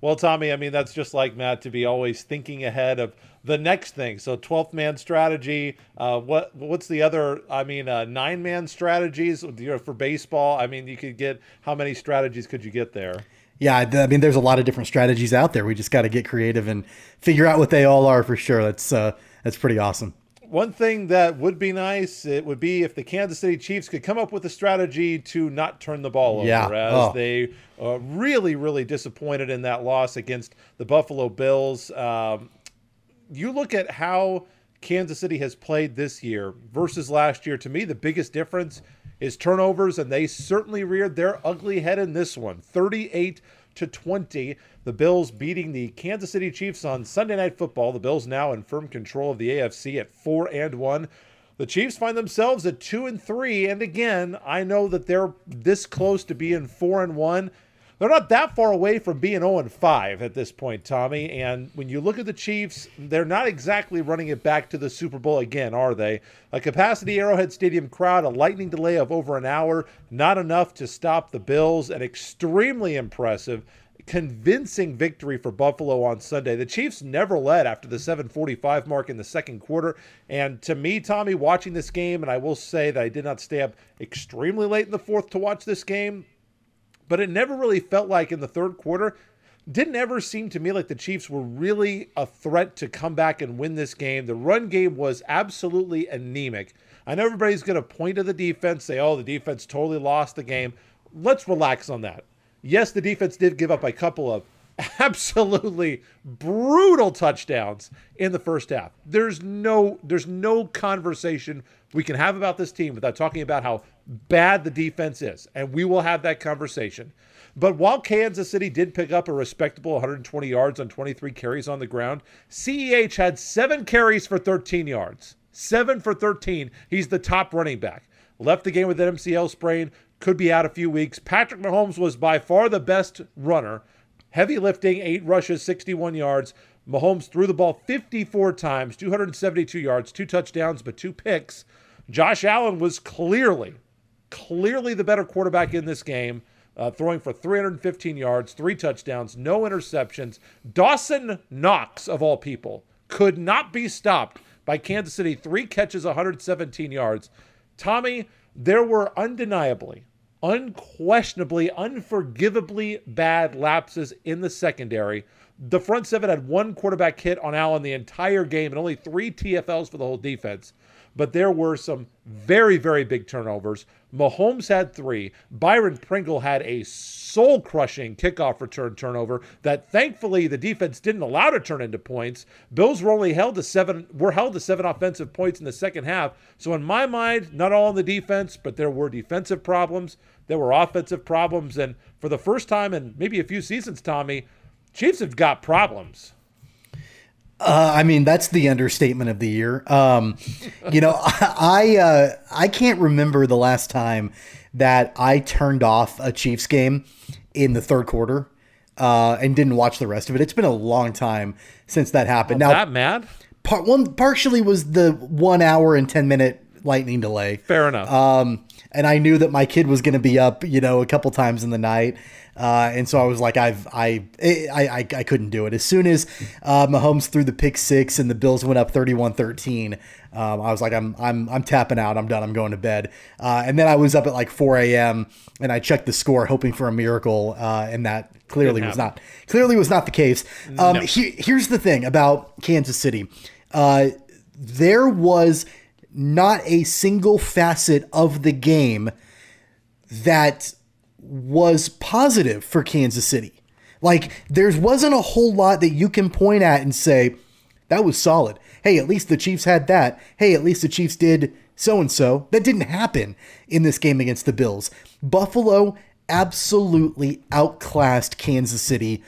Well, Tommy, I mean, that's just like Matt, to be always thinking ahead of the next thing. So 12th Man Strategy, what's the other, 9-man strategies for baseball? I mean, you could get, how many strategies could you get there? Yeah, I mean, there's a lot of different strategies out there. We just got to get creative and figure out what they all are for sure. That's pretty awesome. One thing that would be nice, it would be if the Kansas City Chiefs could come up with a strategy to not turn the ball over, as they really, really disappointed in that loss against the Buffalo Bills. You look at how Kansas City has played this year versus last year. To me, the biggest difference is turnovers, and they certainly reared their ugly head in this one, 38-20. The Bills beating the Kansas City Chiefs on Sunday Night Football. The Bills now in firm control of the AFC at 4-1. The Chiefs find themselves at 2-3. And again, I know that they're this close to being 4-1. They're not that far away from being 0-5 at this point, Tommy. And when you look at the Chiefs, they're not exactly running it back to the Super Bowl again, are they? A capacity Arrowhead Stadium crowd, a lightning delay of over an hour, not enough to stop the Bills, an extremely impressive, convincing victory for Buffalo on Sunday. The Chiefs never led after the 7:45 mark in the second quarter. And to me, Tommy, watching this game, and I will say that I did not stay up extremely late in the fourth to watch this game, but it never really felt like in the third quarter, didn't ever seem to me like the Chiefs were really a threat to come back and win this game. The run game was absolutely anemic. I know everybody's going to point to the defense, say, oh, the defense totally lost the game. Let's relax on that. Yes, the defense did give up a couple of absolutely brutal touchdowns in the first half. There's no conversation we can have about this team without talking about how bad the defense is, and we will have that conversation. But while Kansas City did pick up a respectable 120 yards on 23 carries on the ground, CEH had 7 carries for 13 yards. 7 for 13. He's the top running back. Left the game with an MCL sprain, could be out a few weeks. Patrick Mahomes was by far the best runner. Heavy lifting, 8 rushes, 61 yards. Mahomes threw the ball 54 times, 272 yards, 2 touchdowns, but 2 picks. Josh Allen was clearly the better quarterback in this game, throwing for 315 yards, 3 touchdowns, no interceptions. Dawson Knox, of all people, could not be stopped by Kansas City. 3 catches, 117 yards. Tommy, there were undeniably unquestionably, unforgivably bad lapses in the secondary. The front seven had one quarterback hit on Allen the entire game and only 3 TFLs for the whole defense. But there were some very, very big turnovers. Mahomes had 3. Byron Pringle had a soul-crushing kickoff return turnover that thankfully the defense didn't allow to turn into points. Bills were only held to 7, were held to 7 offensive points in the second half. So in my mind, not all on the defense, but there were defensive problems. There were offensive problems. And for the first time in maybe a few seasons, Tommy, Chiefs have got problems. I mean, that's the understatement of the year. You know, I can't remember the last time that I turned off a Chiefs game in the third quarter and didn't watch the rest of it. It's been a long time since that happened. Not that mad? Partially was the 1 hour and 10 minute lightning delay. Fair enough. And I knew that my kid was going to be up, you know, a couple times in the night. And so I was like, I couldn't do it. As soon as Mahomes threw the pick six and the Bills went up 31-13, I was like, I'm tapping out. I'm done. I'm going to bed. And then I was up at like 4 a.m. and I checked the score, hoping for a miracle. And that clearly was not the case. No. Here's the thing about Kansas City. There was not a single facet of the game that was positive for Kansas City. Like, there wasn't a whole lot that you can point at and say, that was solid. Hey, at least the Chiefs had that. Hey, at least the Chiefs did so-and-so. That didn't happen in this game against the Bills. Buffalo absolutely outclassed Kansas City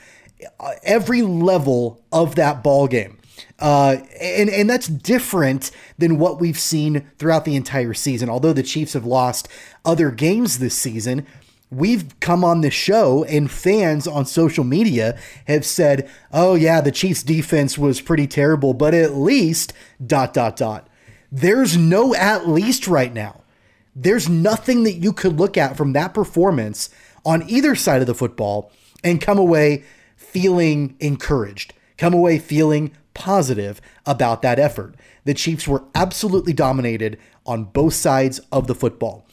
every level of that ball game. And that's different than what we've seen throughout the entire season. Although the Chiefs have lost other games this season, we've come on this show and fans on social media have said, oh yeah, the Chiefs defense was pretty terrible, but at least ... There's no at least right now. There's nothing that you could look at from that performance on either side of the football and come away feeling encouraged, come away feeling positive about that effort. The Chiefs were absolutely dominated on both sides of the football.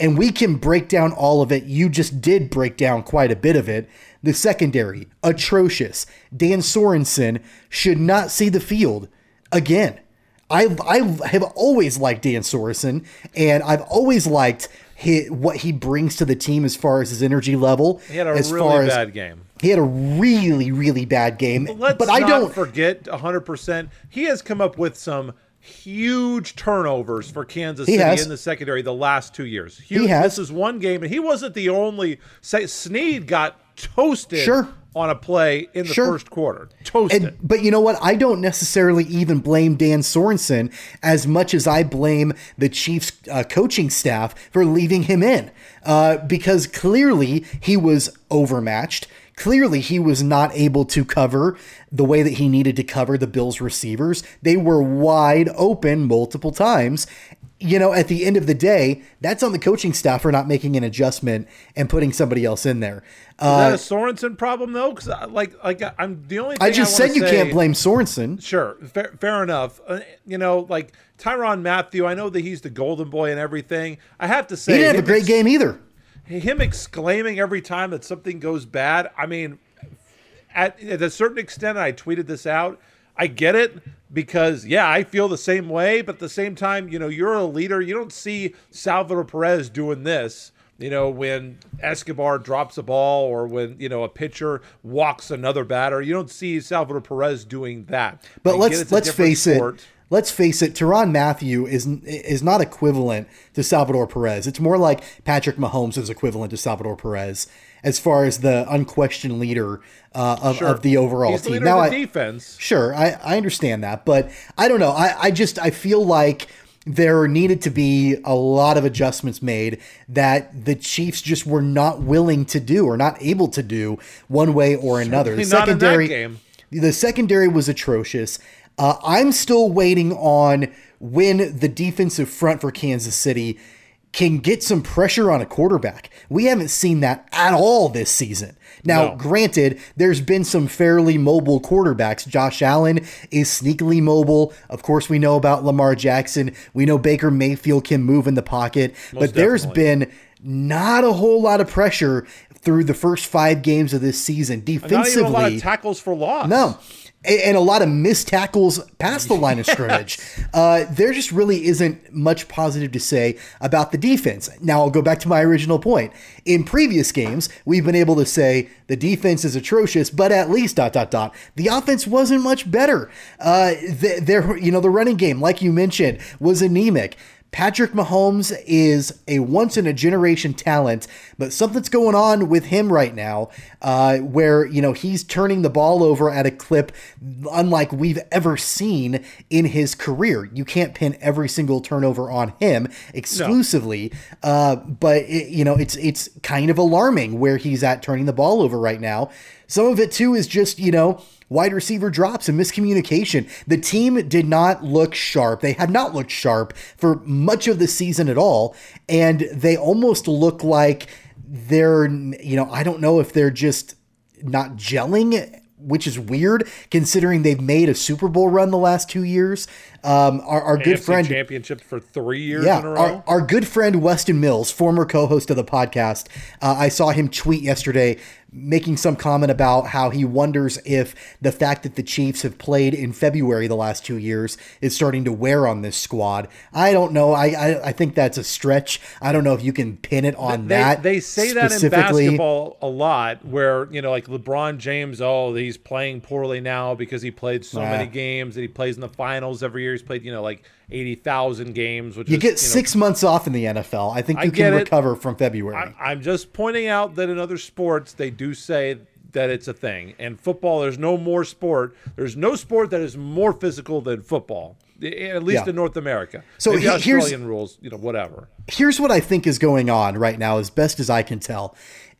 And we can break down all of it. You just did break down quite a bit of it. The secondary, atrocious. Dan Sorensen should not see the field again. I have always liked Dan Sorensen, and I've always liked what he brings to the team as far as his energy level. He had a really bad game. He had a really, really bad game. But I don't forget 100%. He has come up with some huge turnovers for Kansas City in the secondary the last 2 years. He has. This is one game, and he wasn't the only. Snead got toasted on a play in the first quarter. Toasted. But you know what? I don't necessarily even blame Dan Sorensen as much as I blame the Chiefs coaching staff for leaving him in because clearly he was overmatched. Clearly, he was not able to cover the way that he needed to cover the Bills' receivers. They were wide open multiple times. You know, at the end of the day, that's on the coaching staff for not making an adjustment and putting somebody else in there. Is that a Sorensen problem, though? Because, I'm the only thing I just said you can't blame Sorensen. Sure. Fair enough. You know, like Tyrann Mathieu, I know that he's the golden boy and everything. I have to say, he didn't have a great game either. Him exclaiming every time that something goes bad. I mean, at a certain extent, I tweeted this out. I get it because, yeah, I feel the same way. But at the same time, you know, you're a leader. You don't see Salvador Perez doing this, you know, when Escobar drops a ball or when, you know, a pitcher walks another batter. You don't see Salvador Perez doing that. But let's face it. Let's face it, Tyrann Mathieu is not equivalent to Salvador Perez. It's more like Patrick Mahomes is equivalent to Salvador Perez as far as the unquestioned leader of the overall team. He's the leader of the defense. Sure, I understand that, but I don't know. I feel like there needed to be a lot of adjustments made that the Chiefs just were not willing to do or not able to do one way or another. The secondary, not in that game. The secondary was atrocious. I'm still waiting on when the defensive front for Kansas City can get some pressure on a quarterback. We haven't seen that at all this season. Now, Granted, there's been some fairly mobile quarterbacks. Josh Allen is sneakily mobile. Of course, we know about Lamar Jackson. We know Baker Mayfield can move in the pocket. Most but there's definitely. been not a whole lot of pressure through the first 5 games of this season defensively. Not even a lot of tackles for loss. No. And a lot of missed tackles past the line of scrimmage. There just really isn't much positive to say about the defense. Now, I'll go back to my original point. In previous games, we've been able to say the defense is atrocious, but at least ... The offense wasn't much better. The running game, like you mentioned, was anemic. Patrick Mahomes is a once-in-a-generation talent, but something's going on with him right now where, he's turning the ball over at a clip unlike we've ever seen in his career. You can't pin every single turnover on him exclusively, no. But, it's kind of alarming where he's at turning the ball over right now. Some of it, too, is just, wide receiver drops and miscommunication. The team did not look sharp. They had not looked sharp for much of the season at all. And they almost look like they're, I don't know if they're just not gelling, which is weird considering they've made a Super Bowl run the last 2 years. Our good friend championships for 3 years in a row. Our good friend Weston Mills, former co-host of the podcast. I saw him tweet yesterday making some comment about how he wonders if the fact that the Chiefs have played in February the last 2 years is starting to wear on this squad. I don't know. I think that's a stretch. I don't know if you can pin it on that. They say that in basketball a lot where, like LeBron James, he's playing poorly now because he played so many games and he plays in the finals every year. He's played, 80,000 games, which you get 6 months off in the NFL. I think you can recover from February. I'm just pointing out that in other sports, they do say that it's a thing. And football, there's no sport that is more physical than football, at least in North America. So maybe Australian rules, whatever. Here's what I think is going on right now, as best as I can tell,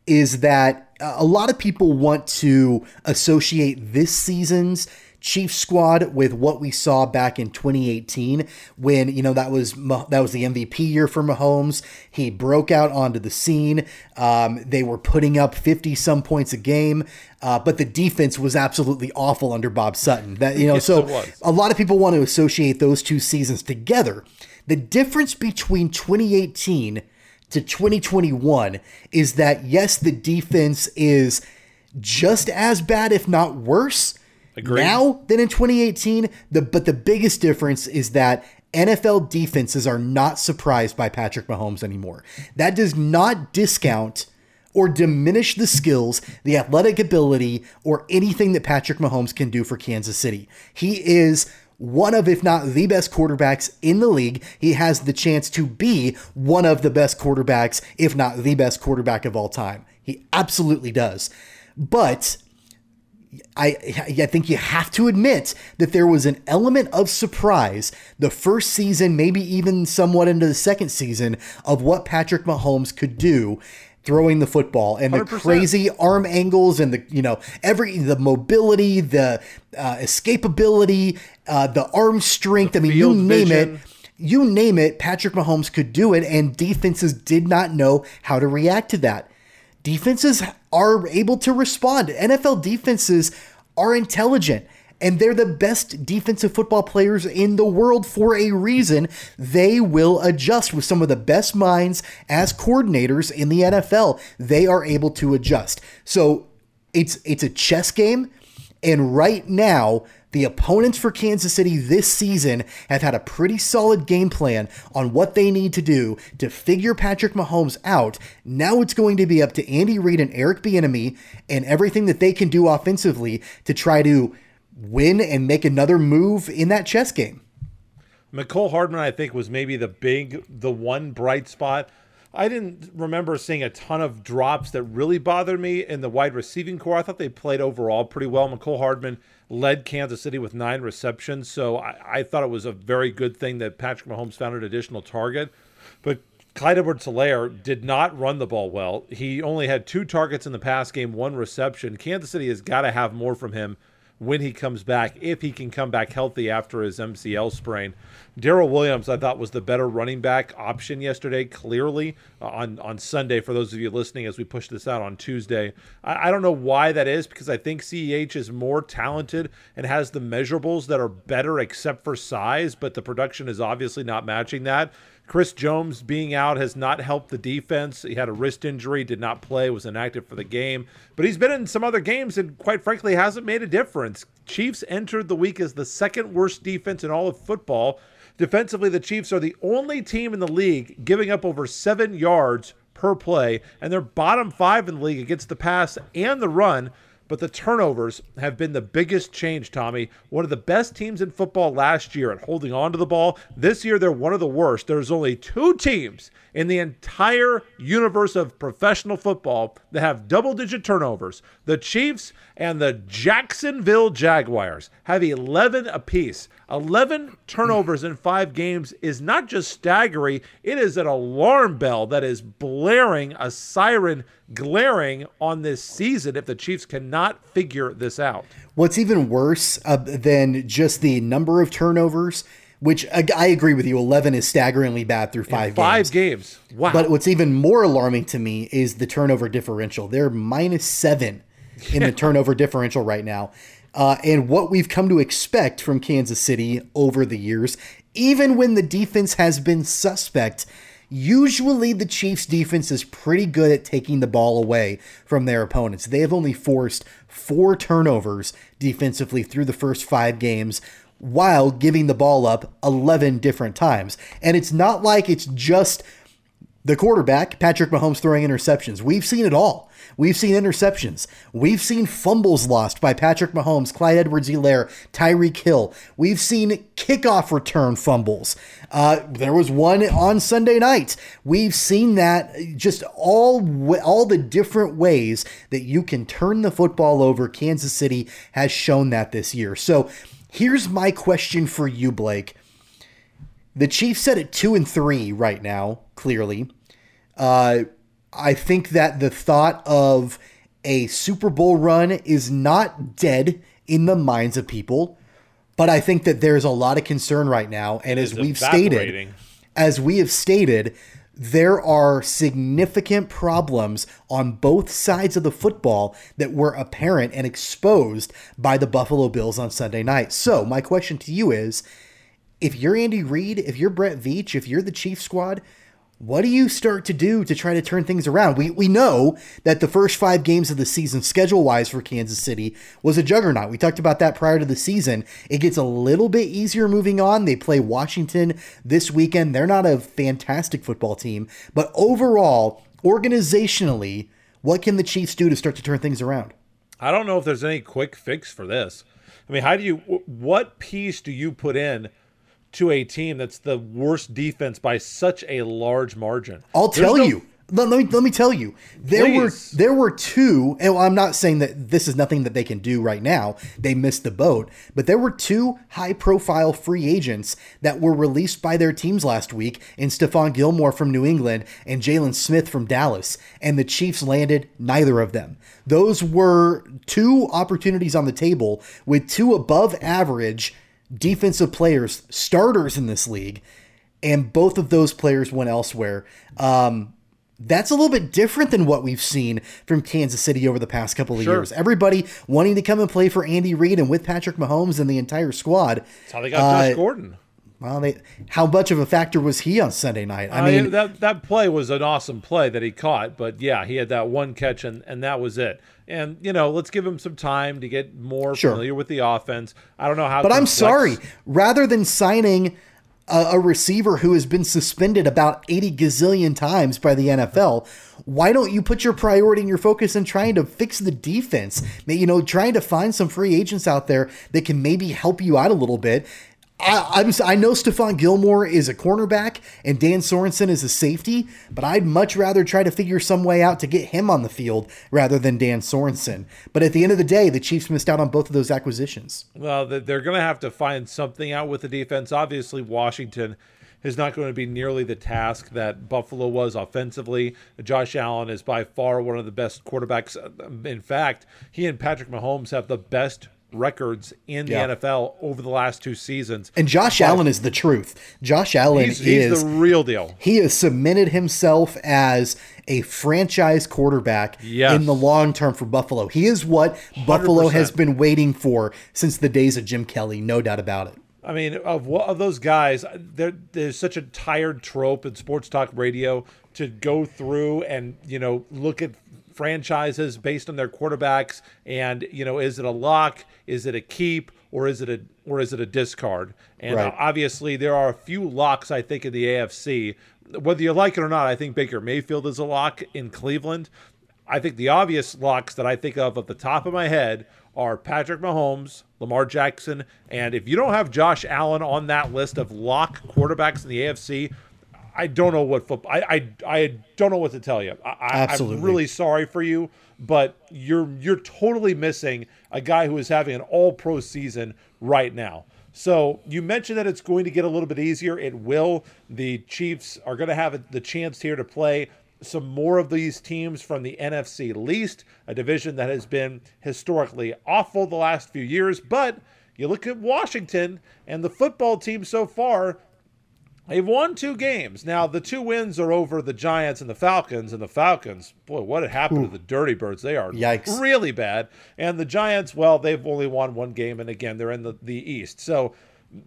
is that a lot of people want to associate this season's Chiefs squad with what we saw back in 2018 when, that was the MVP year for Mahomes. He broke out onto the scene. They were putting up 50 some points a game, but the defense was absolutely awful under Bob Sutton. So a lot of people want to associate those two seasons together. The difference between 2018 to 2021 is that, yes, the defense is just as bad, if not worse, now than in 2018, but the biggest difference is that NFL defenses are not surprised by Patrick Mahomes anymore. That does not discount or diminish the skills, the athletic ability, or anything that Patrick Mahomes can do for Kansas City. He is one of, if not the best quarterbacks in the league. He has the chance to be one of the best quarterbacks, if not the best quarterback of all time. He absolutely does. But I think you have to admit that there was an element of surprise the first season, maybe even somewhat into the second season, of what Patrick Mahomes could do throwing the football and 100%. The crazy arm angles and the mobility, the escapability, the arm strength. You name it, Patrick Mahomes could do it, and defenses did not know how to react to that. Defenses are able to respond. NFL defenses are intelligent, and they're the best defensive football players in the world for a reason. They will adjust with some of the best minds as coordinators in the NFL. They are able to adjust. So it's a chess game, and right now, the opponents for Kansas City this season have had a pretty solid game plan on what they need to do to figure Patrick Mahomes out. Now it's going to be up to Andy Reid and Eric Bieniemy and everything that they can do offensively to try to win and make another move in that chess game. McCole Hardman, I think, was maybe the one bright spot. I didn't remember seeing a ton of drops that really bothered me in the wide receiving corps. I thought they played overall pretty well. McCole Hardman led Kansas City with 9 receptions, so I thought it was a very good thing that Patrick Mahomes found an additional target. But Clyde Edwards-Helaire did not run the ball well. He only had 2 targets in the pass game, 1 reception. Kansas City has got to have more from him when he comes back, if he can come back healthy after his MCL sprain. Darrell Williams, I thought, was the better running back option yesterday, clearly, on Sunday, for those of you listening as we push this out on Tuesday. I don't know why that is, because I think CEH is more talented and has the measurables that are better except for size, but the production is obviously not matching that. Chris Jones being out has not helped the defense. He had a wrist injury, did not play, was inactive for the game. But he's been in some other games and, quite frankly, hasn't made a difference. Chiefs entered the week as the second worst defense in all of football. Defensively, the Chiefs are the only team in the league giving up over 7 yards per play, and they're bottom five in the league against the pass and the run. But the turnovers have been the biggest change, Tommy. One of the best teams in football last year at holding on to the ball. This year, they're one of the worst. There's only two teams in the entire universe of professional football that have double-digit turnovers. The Chiefs and the Jacksonville Jaguars have 11 apiece. 11 turnovers in 5 games is not just staggering. It is an alarm bell that is blaring, a siren glaring on this season if the Chiefs cannot figure this out. What's even worse than just the number of turnovers, which I agree with you, 11 is staggeringly bad through five games. Wow. But what's even more alarming to me is the turnover differential. They're -7 in the turnover differential right now. And what we've come to expect from Kansas City over the years, even when the defense has been suspect, usually the Chiefs defense is pretty good at taking the ball away from their opponents. They have only forced 4 turnovers defensively through the first 5 games while giving the ball up 11 different times. And it's not like it's just the quarterback, Patrick Mahomes, throwing interceptions. We've seen it all. We've seen interceptions. We've seen fumbles lost by Patrick Mahomes, Clyde Edwards-Helaire, Tyreek Hill. We've seen kickoff return fumbles. There was one on Sunday night. We've seen that just all the different ways that you can turn the football over. Kansas City has shown that this year. So here's my question for you, Blake. The Chiefs set at 2-3 right now, clearly. I think that the thought of a Super Bowl run is not dead in the minds of people, but I think that there's a lot of concern right now. And as we have stated, there are significant problems on both sides of the football that were apparent and exposed by the Buffalo Bills on Sunday night. So my question to you is, if you're Andy Reid, if you're Brett Veach, if you're the Chiefs squad, what do you start to do to try to turn things around? We know that the first 5 games of the season, schedule-wise for Kansas City, was a juggernaut. We talked about that prior to the season. It gets a little bit easier moving on. They play Washington this weekend. They're not a fantastic football team. But overall, organizationally, what can the Chiefs do to start to turn things around? I don't know if there's any quick fix for this. I mean, what piece do you put in to a team that's the worst defense by such a large margin? Let me tell you. There were two, and I'm not saying that this is nothing that they can do right now. They missed the boat, but there were 2 high-profile free agents that were released by their teams last week, in Stephon Gilmore from New England and Jalen Smith from Dallas, and the Chiefs landed neither of them. Those were 2 opportunities on the table with 2 above-average defensive players, starters in this league, and both of those players went elsewhere. That's a little bit different than what we've seen from Kansas City over the past couple of years. Everybody wanting to come and play for Andy Reid and with Patrick Mahomes and the entire squad. That's how they got Josh Gordon. Well, how much of a factor was he on Sunday night? I mean, that play was an awesome play that he caught, but yeah, he had that one catch and that was it. And, you know, let's give him some time to get more familiar with the offense. I don't know how. But complex. I'm sorry. Rather than signing a receiver who has been suspended about 80 gazillion times by the NFL, why don't you put your priority and your focus in trying to fix the defense? You know, trying to find some free agents out there that can maybe help you out a little bit. I know Stephon Gilmore is a cornerback and Dan Sorensen is a safety, but I'd much rather try to figure some way out to get him on the field rather than Dan Sorensen. But at the end of the day, the Chiefs missed out on both of those acquisitions. Well, they're going to have to find something out with the defense. Obviously, Washington is not going to be nearly the task that Buffalo was offensively. Josh Allen is by far one of the best quarterbacks. In fact, he and Patrick Mahomes have the best records in the NFL over the last two seasons. And Josh Allen is the truth. Josh Allen is the real deal. He has submitted himself as a franchise quarterback in the long term for Buffalo. He is what 100%. Buffalo has been waiting for since the days of Jim Kelly, no doubt about it. I mean, of those guys, there's such a tired trope in sports talk radio to go through and, you know, look at franchises based on their quarterbacks and, you know, is it a lock, is it a keep, or is it a discard? And obviously there are a few locks, I think, in the AFC. Whether you like it or not, I think Baker Mayfield is a lock in Cleveland. I think the obvious locks that I think of at the top of my head are Patrick Mahomes, Lamar Jackson, and if you don't have Josh Allen on that list of lock quarterbacks in the AFC, I don't know what football. I don't know what to tell you. I'm really sorry for you, but you're totally missing a guy who is having an all-pro season right now. So you mentioned that it's going to get a little bit easier. It will. The Chiefs are going to have the chance here to play some more of these teams from the NFC least, a division that has been historically awful the last few years. But you look at Washington and the football team so far, they've won two games. Now, the two wins are over the Giants and the Falcons. And the Falcons, boy, what had happened to the Dirty Birds? They are really bad. And the Giants, well, they've only won one game. And again, they're in the East. So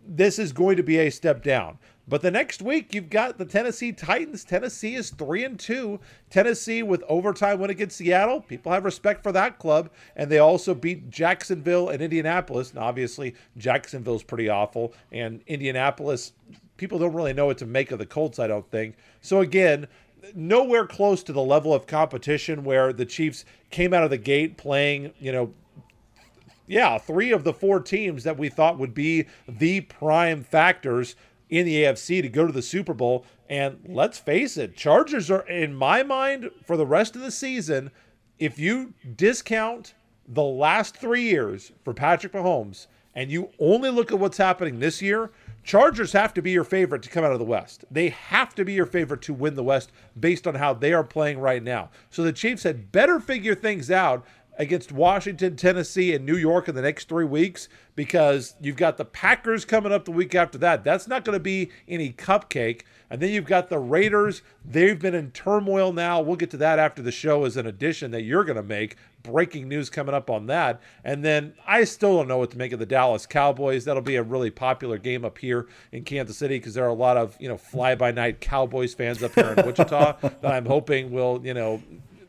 this is going to be a step down. But the next week, you've got the Tennessee Titans. Tennessee is 3-2. Tennessee with overtime win against Seattle. People have respect for that club. And they also beat Jacksonville and Indianapolis. And obviously, Jacksonville's pretty awful. And Indianapolis, people don't really know what to make of the Colts, I don't think. So again, nowhere close to the level of competition where the Chiefs came out of the gate playing, you know, three of the four teams that we thought would be the prime factors in the AFC to go to the Super Bowl. And let's face it, Chargers are, in my mind, for the rest of the season, if you discount the last 3 years for Patrick Mahomes and you only look at what's happening this year, Chargers have to be your favorite to come out of the West. They have to be your favorite to win the West based on how they are playing right now. So the Chiefs had better figure things out against Washington, Tennessee, and New York in the next 3 weeks, because you've got the Packers coming up the week after that. That's not going to be any cupcake. And then you've got the Raiders. They've been in turmoil now. We'll get to that after the show as an addition that you're going to make. Breaking news coming up on that. And then I still don't know what to make of the Dallas Cowboys. That'll be a really popular game up here in Kansas City because there are a lot of, you know, fly-by-night Cowboys fans up here in Wichita that I'm hoping will, you know,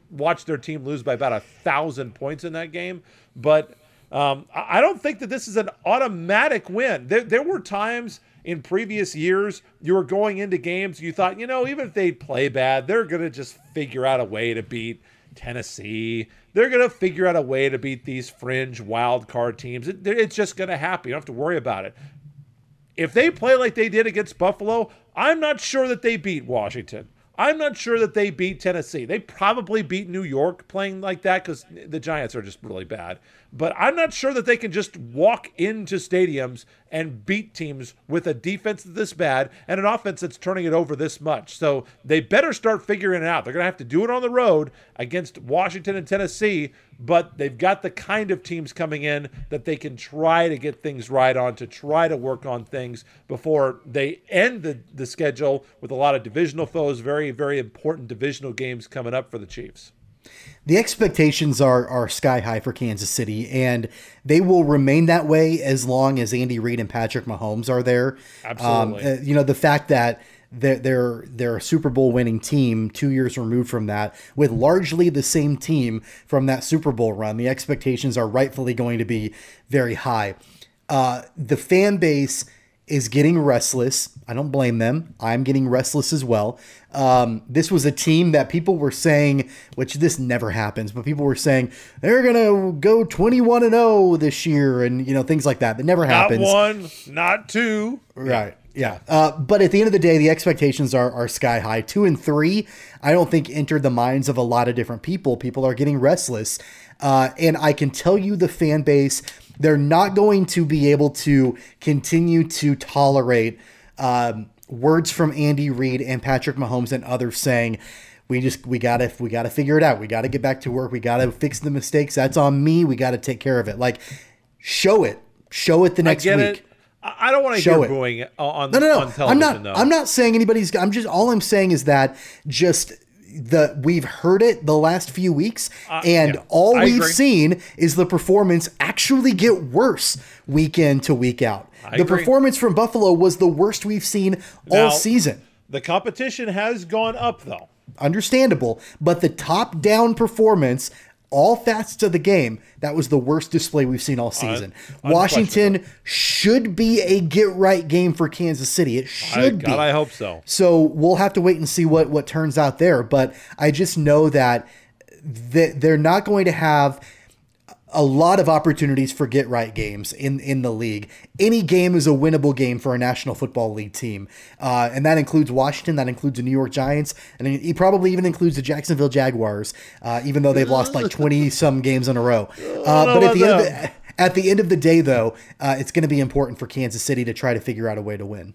watch their team lose by about 1,000 points in that game. But I don't think that this is an automatic win. There were times in previous years, you were going into games, you thought, you know, even if they play bad, they're going to just figure out a way to beat Tennessee. They're going to figure out a way to beat these fringe wild card teams. It's just going to happen. You don't have to worry about it. If they play like they did against Buffalo, I'm not sure that they beat Washington. I'm not sure that they beat Tennessee. They probably beat New York playing like that because the Giants are just really bad. But I'm not sure that they can just walk into stadiums and beat teams with a defense that's this bad and an offense that's turning it over this much. So they better start figuring it out. They're going to have to do it on the road against Washington and Tennessee, but they've got the kind of teams coming in that they can try to get things right on, to try to work on things before they end the schedule with a lot of divisional foes, very, very important divisional games coming up for the Chiefs. The expectations are sky high for Kansas City, and they will remain that way as long as Andy Reid and Patrick Mahomes are there. Absolutely. You know, the fact that they're a Super Bowl winning team 2 years removed from that with largely the same team from that Super Bowl run, the expectations are rightfully going to be very high. The fan base is getting restless. I don't blame them. I'm getting restless as well. This was a team that people were saying, which this never happens, but people were saying they're going to go 21-0 this year and, you know, things like that. That never happens. Not one, not two. Right. Yeah. But at the end of the day, the expectations are sky high. 2 and 3, I don't think entered the minds of a lot of different people. People are getting restless. And I can tell you the fan base, they're not going to be able to continue to tolerate words from Andy Reid and Patrick Mahomes and others saying, we gotta figure it out. We gotta get back to work. We gotta fix the mistakes. That's on me. We gotta take care of it. Like, Show it. Show it the next week. It. I don't want to hear booing on television. I'm not saying anybody's. All I'm saying is that we've heard it the last few weeks, and all we've seen is the performance actually get worse week in to week out. The performance from Buffalo was the worst we've seen all season. The competition has gone up, though. Understandable, but the top-down performance, all facets of the game, that was the worst display we've seen all season. Washington should be a get-right game for Kansas City. It should be. God, I hope so. So we'll have to wait and see what turns out there, but I just know that they're not going to have a lot of opportunities for get-right games in the league. Any game is a winnable game for a National Football League team, and that includes Washington, that includes the New York Giants, and it probably even includes the Jacksonville Jaguars, even though they've lost like 20-some games in a row. But at the end of the day, though, it's going to be important for Kansas City to try to figure out a way to win.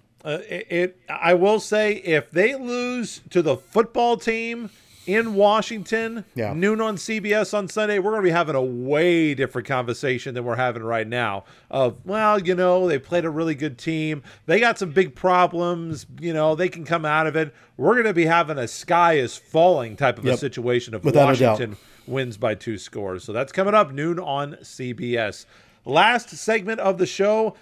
I will say, if they lose to the football team in Washington, noon on CBS on Sunday, we're going to be having a way different conversation than we're having right now of, well, you know, they played a really good team. They got some big problems. You know, they can come out of it. We're going to be having a sky is falling type of a situation if Washington wins by 2 scores. So that's coming up noon on CBS. Last segment of the show,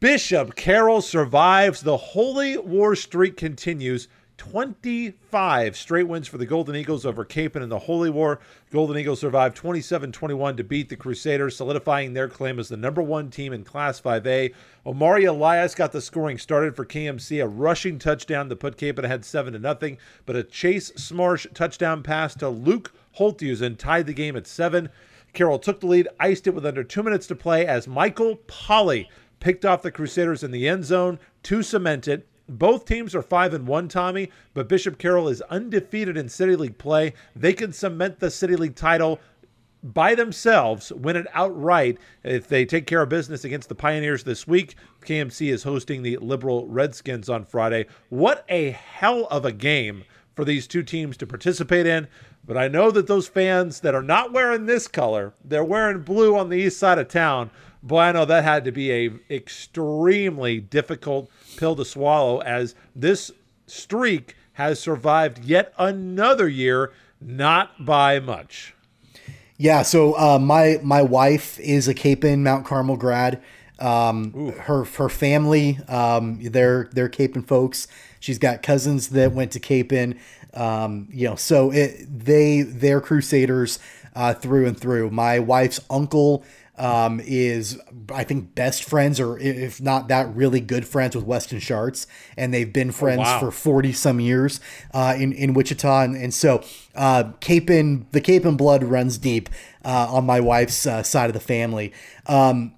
Bishop Carroll survives. The Holy War streak continues. 25 straight wins for the Golden Eagles over Capon in the Holy War. Golden Eagles survived 27-21 to beat the Crusaders, solidifying their claim as the #1 team in Class 5A. Omari Elias got the scoring started for KMC, a rushing touchdown to put Capon ahead 7-0, but a Chase Smarsh touchdown pass to Luke Holthusen tied the game at 7. Carroll took the lead, iced it with under 2 minutes to play as Michael Polly picked off the Crusaders in the end zone to cement it. Both teams are 5-1, Tommy, but Bishop Carroll is undefeated in City League play. They can cement the City League title by themselves, win it outright if they take care of business against the Pioneers this week. KMC is hosting the Liberal Redskins on Friday. What a hell of a game for these two teams to participate in. But I know that those fans that are not wearing this color, they're wearing blue on the east side of town. Boy, I know that had to be an extremely difficult pill to swallow as this streak has survived yet another year, not by much. Yeah, so my wife is a Capon Mount Carmel grad. Her family, they're Capon folks. She's got cousins that went to Capon. So they're Crusaders through and through. My wife's uncle is, I think, best friends, or if not that, really good friends with Weston Schartz, and they've been friends for 40 some years in Wichita, and so the Capon blood runs deep on my wife's side of the family, and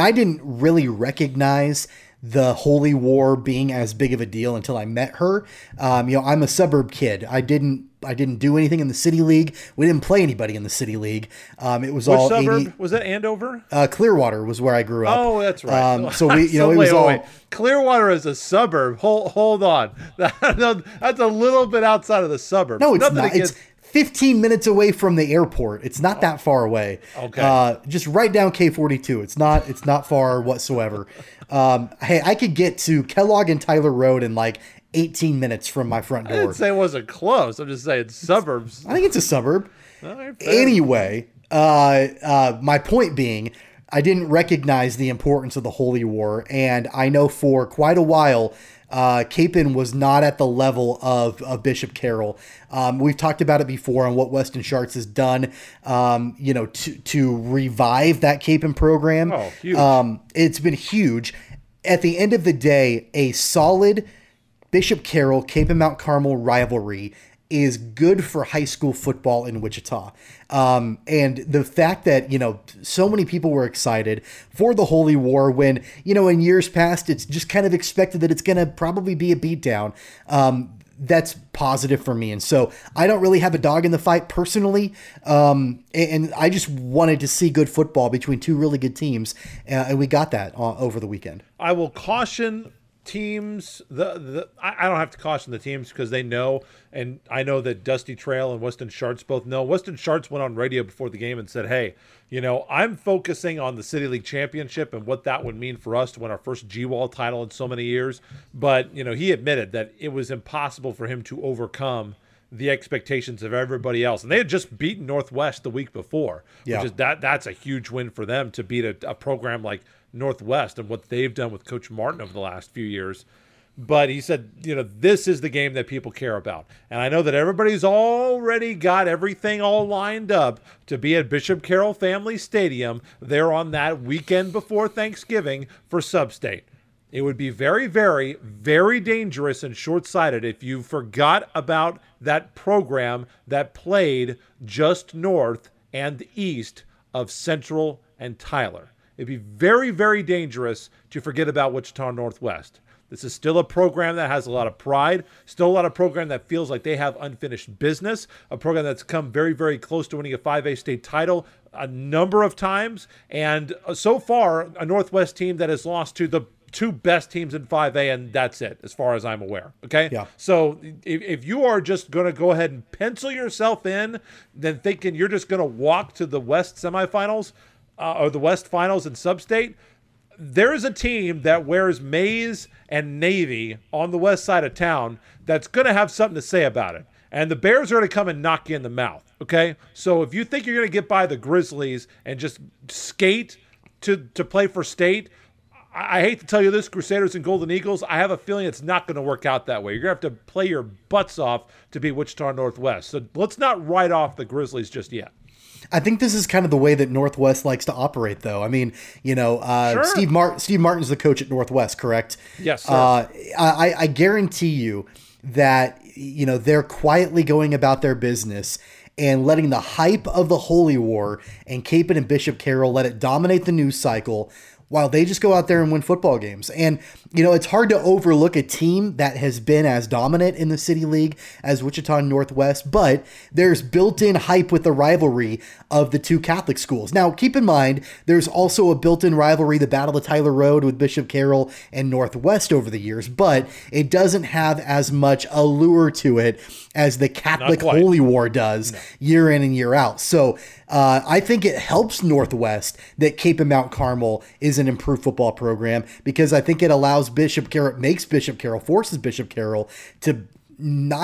I didn't really recognize the Holy War being as big of a deal until I met her. I'm a suburb kid. I didn't do anything in the City League. We didn't play anybody in the City League. It was all suburb. Was that Andover? Clearwater was where I grew up. Oh, that's right. Clearwater is a suburb. Hold on. That's a little bit outside of the suburb. No, it's nothing not. It's 15 minutes away from the airport. It's not that far away. Okay. Just right down K42. It's not far whatsoever. Hey, I could get to Kellogg and Tyler Road in like 18 minutes from my front door. I didn't say it wasn't close. I'm just saying suburbs. I think it's a suburb. Right, anyway, my point being, I didn't recognize the importance of the Holy War, and I know for quite a while Capon was not at the level of Bishop Carroll. We've talked about it before on what Weston Schartz has done, to revive that Capon program. Oh, huge. It's been huge. At the end of the day, a solid Bishop Carroll, Capon Mount Carmel rivalry is good for high school football in Wichita. And the fact that, so many people were excited for the Holy War when, in years past, it's just kind of expected that it's going to probably be a beatdown. That's positive for me. And so I don't really have a dog in the fight personally. And I just wanted to see good football between two really good teams. And we got that over the weekend. I will caution teams, I don't have to caution the teams because they know, and I know that Dusty Trail and Weston Schartz both know. Weston Schartz went on radio before the game and said, hey, you know, I'm focusing on the City League Championship and what that would mean for us to win our first GWAL title in so many years. But, you know, he admitted that it was impossible for him to overcome the expectations of everybody else. And they had just beaten Northwest the week before. Yeah. Which is that's a huge win for them to beat a program like Northwest and what they've done with Coach Martin over the last few years. But he said, you know, this is the game that people care about. And I know that everybody's already got everything all lined up to be at Bishop Carroll Family Stadium there on that weekend before Thanksgiving for Sub-State. It would be very, very, very dangerous and short-sighted if you forgot about that program that played just north and east of Central and Tyler. It'd be very, very dangerous to forget about Wichita Northwest. This is still a program that has a lot of pride, still a lot of program that feels like they have unfinished business, a program that's come very, very close to winning a 5A state title a number of times, and so far, a Northwest team that has lost to the two best teams in 5A, and that's it, as far as I'm aware, okay? Yeah. So if you are just going to go ahead and pencil yourself in, then thinking you're just going to walk to the West semifinals, or the West finals in Sub-State, there is a team that wears maize and navy on the west side of town that's going to have something to say about it. And the Bears are going to come and knock you in the mouth, okay? So if you think you're going to get by the Grizzlies and just skate to play for state, I hate to tell you this, Crusaders and Golden Eagles, I have a feeling it's not going to work out that way. You're going to have to play your butts off to be Wichita Northwest. So let's not write off the Grizzlies just yet. I think this is kind of the way that Northwest likes to operate, though. I mean, you know, sure. Steve Martin's the coach at Northwest, correct? Yes, sir. I guarantee you that, you know, they're quietly going about their business and letting the hype of the Holy War and Capon and Bishop Carroll let it dominate the news cycle while they just go out there and win football games. And, you know, it's hard to overlook a team that has been as dominant in the City League as Wichita Northwest, but there's built-in hype with the rivalry of the two Catholic schools. Now, keep in mind, there's also a built-in rivalry, the Battle of Tyler Road with Bishop Carroll and Northwest over the years, but it doesn't have as much allure to it as the Catholic Holy War does year in and year out. So I think it helps Northwest that Cape and Mount Carmel is an improved football program, because I think it allows forces Bishop Carroll to, I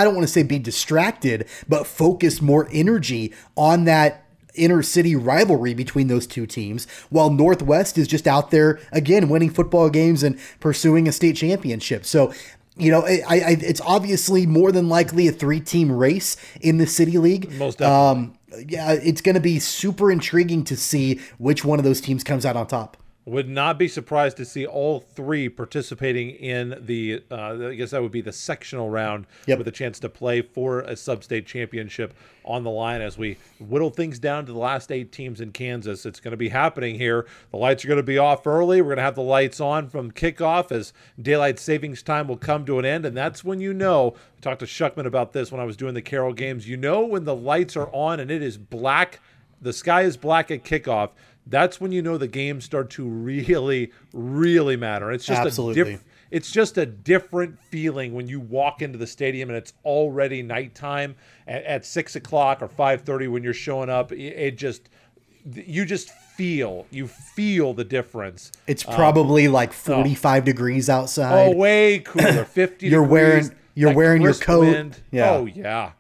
don't want to say be distracted, but focus more energy on that inner city rivalry between those two teams, while Northwest is just out there again, winning football games and pursuing a state championship. So, you know, it's obviously more than likely a 3-team race in the City League. Most definitely. Yeah, it's going to be super intriguing to see which one of those teams comes out on top. Would not be surprised to see all three participating in the, I guess that would be the sectional round, yep, with a chance to play for a sub-state championship on the line as we whittle things down to the last 8 teams in Kansas. It's going to be happening here. The lights are going to be off early. We're going to have the lights on from kickoff as daylight savings time will come to an end, and that's when you know. I talked to Shuckman about this when I was doing the Carroll games. You know when the lights are on and it is black, the sky is black at kickoff, that's when you know the games start to really, really matter. It's just a different feeling when you walk into the stadium and it's already nighttime at 6 o'clock or 5:30 when you're showing up. You feel the difference. It's probably like 45 degrees outside. Oh, way cooler. 50. You're wearing your coat. Wind. Yeah. Oh yeah.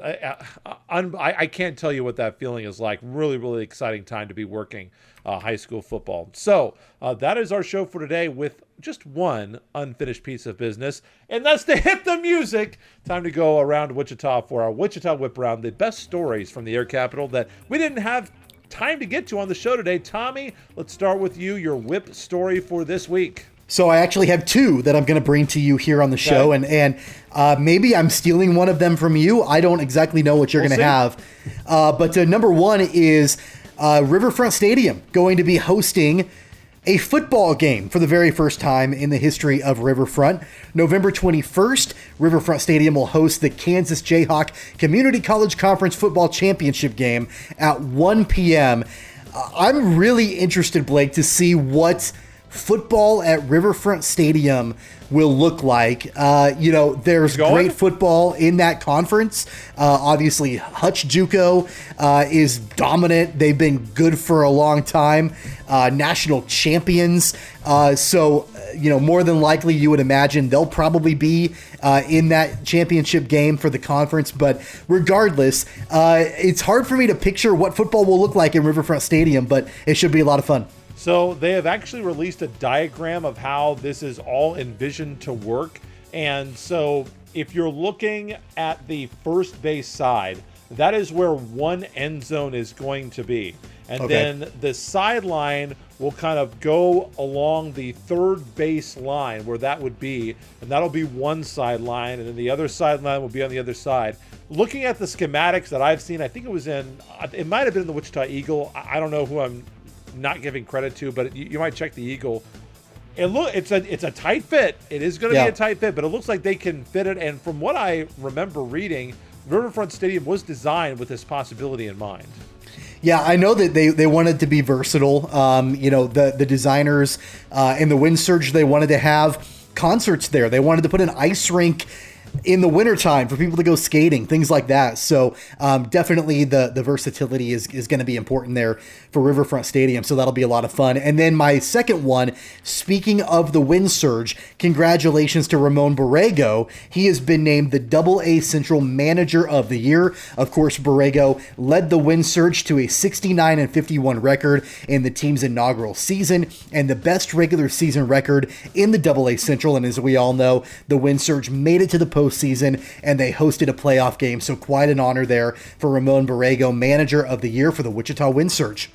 I can't tell you what that feeling is like. Really, really exciting time to be working high school football. So that is our show for today with just one unfinished piece of business, and that's to hit the music. Time to go around Wichita for our Wichita Whip Round, the best stories from the Air Capital that we didn't have time to get to on the show today. Tommy, let's start with you, your whip story for this week. So I actually have 2 that I'm going to bring to you here on the show, and maybe I'm stealing one of them from you. I don't exactly know what we'll going to have. But number one is Riverfront Stadium going to be hosting a football game for the very first time in the history of Riverfront. November 21st, Riverfront Stadium will host the Kansas Jayhawk Community College Conference Football Championship game at 1 p.m. I'm really interested, Blake, to see what football at Riverfront Stadium will look like. There's great football in that conference. Obviously, Hutch Juco is dominant. They've been good for a long time. National champions. So, more than likely, you would imagine they'll probably be in that championship game for the conference. But regardless, it's hard for me to picture what football will look like in Riverfront Stadium, but it should be a lot of fun. So they have actually released a diagram of how this is all envisioned to work. And so if you're looking at the first base side, that is where one end zone is going to be. And then the sideline will kind of go along the third base line where that would be. And that'll be one sideline. And then the other sideline will be on the other side. Looking at the schematics that I've seen, I think it might have been the Wichita Eagle. I don't know who I'm not giving credit to, but you might check the Eagle. And look, it's a tight fit. It is going to be a tight fit, but it looks like they can fit it. And from what I remember reading, Riverfront Stadium was designed with this possibility in mind. Yeah, I know that they wanted to be versatile. The designers in the Wind Surge, they wanted to have concerts there. They wanted to put an ice rink in the wintertime for people to go skating, things like that. So definitely the versatility is going to be important there for Riverfront Stadium. So that'll be a lot of fun. And then my second one, speaking of the Wind Surge, congratulations to Ramon Borrego. He has been named the Double-A Central Manager of the Year. Of course, Borrego led the Wind Surge to a 69-51 record in the team's inaugural season and the best regular season record in the Double-A Central. And as we all know, the Wind Surge made it to the postseason and they hosted a playoff game. So quite an honor there for Ramon Borrego, Manager of the Year for the Wichita Wind Surge.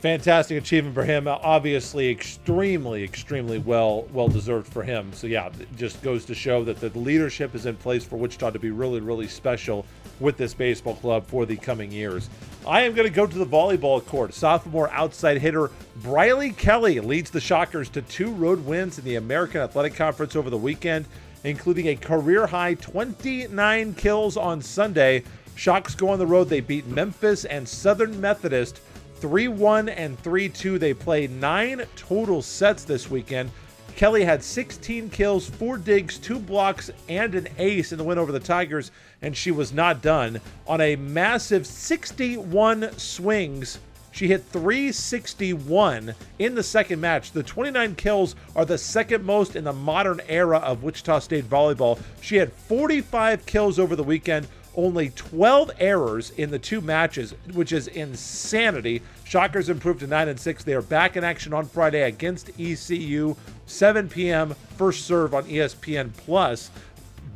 Fantastic achievement for him. Obviously, extremely well deserved for him. So yeah, it just goes to show that the leadership is in place for Wichita to be really, really special with this baseball club for the coming years. I am going to go to the volleyball court. Sophomore outside hitter Briley Kelly leads the Shockers to 2 road wins in the American Athletic Conference over the weekend, including a career-high 29 kills on Sunday. Shocks go on the road. They beat Memphis and Southern Methodist 3-1 and 3-2. They played 9 total sets this weekend. Kelly had 16 kills, 4 digs, 2 blocks, and an ace in the win over the Tigers, and she was not done. On a massive 61 swings, she hit 361 in the second match. The 29 kills are the second most in the modern era of Wichita State volleyball. She had 45 kills over the weekend, only 12 errors in the 2 matches, which is insanity. Shockers improved to 9-6. They are back in action on Friday against ECU, 7 p.m. First serve on ESPN+.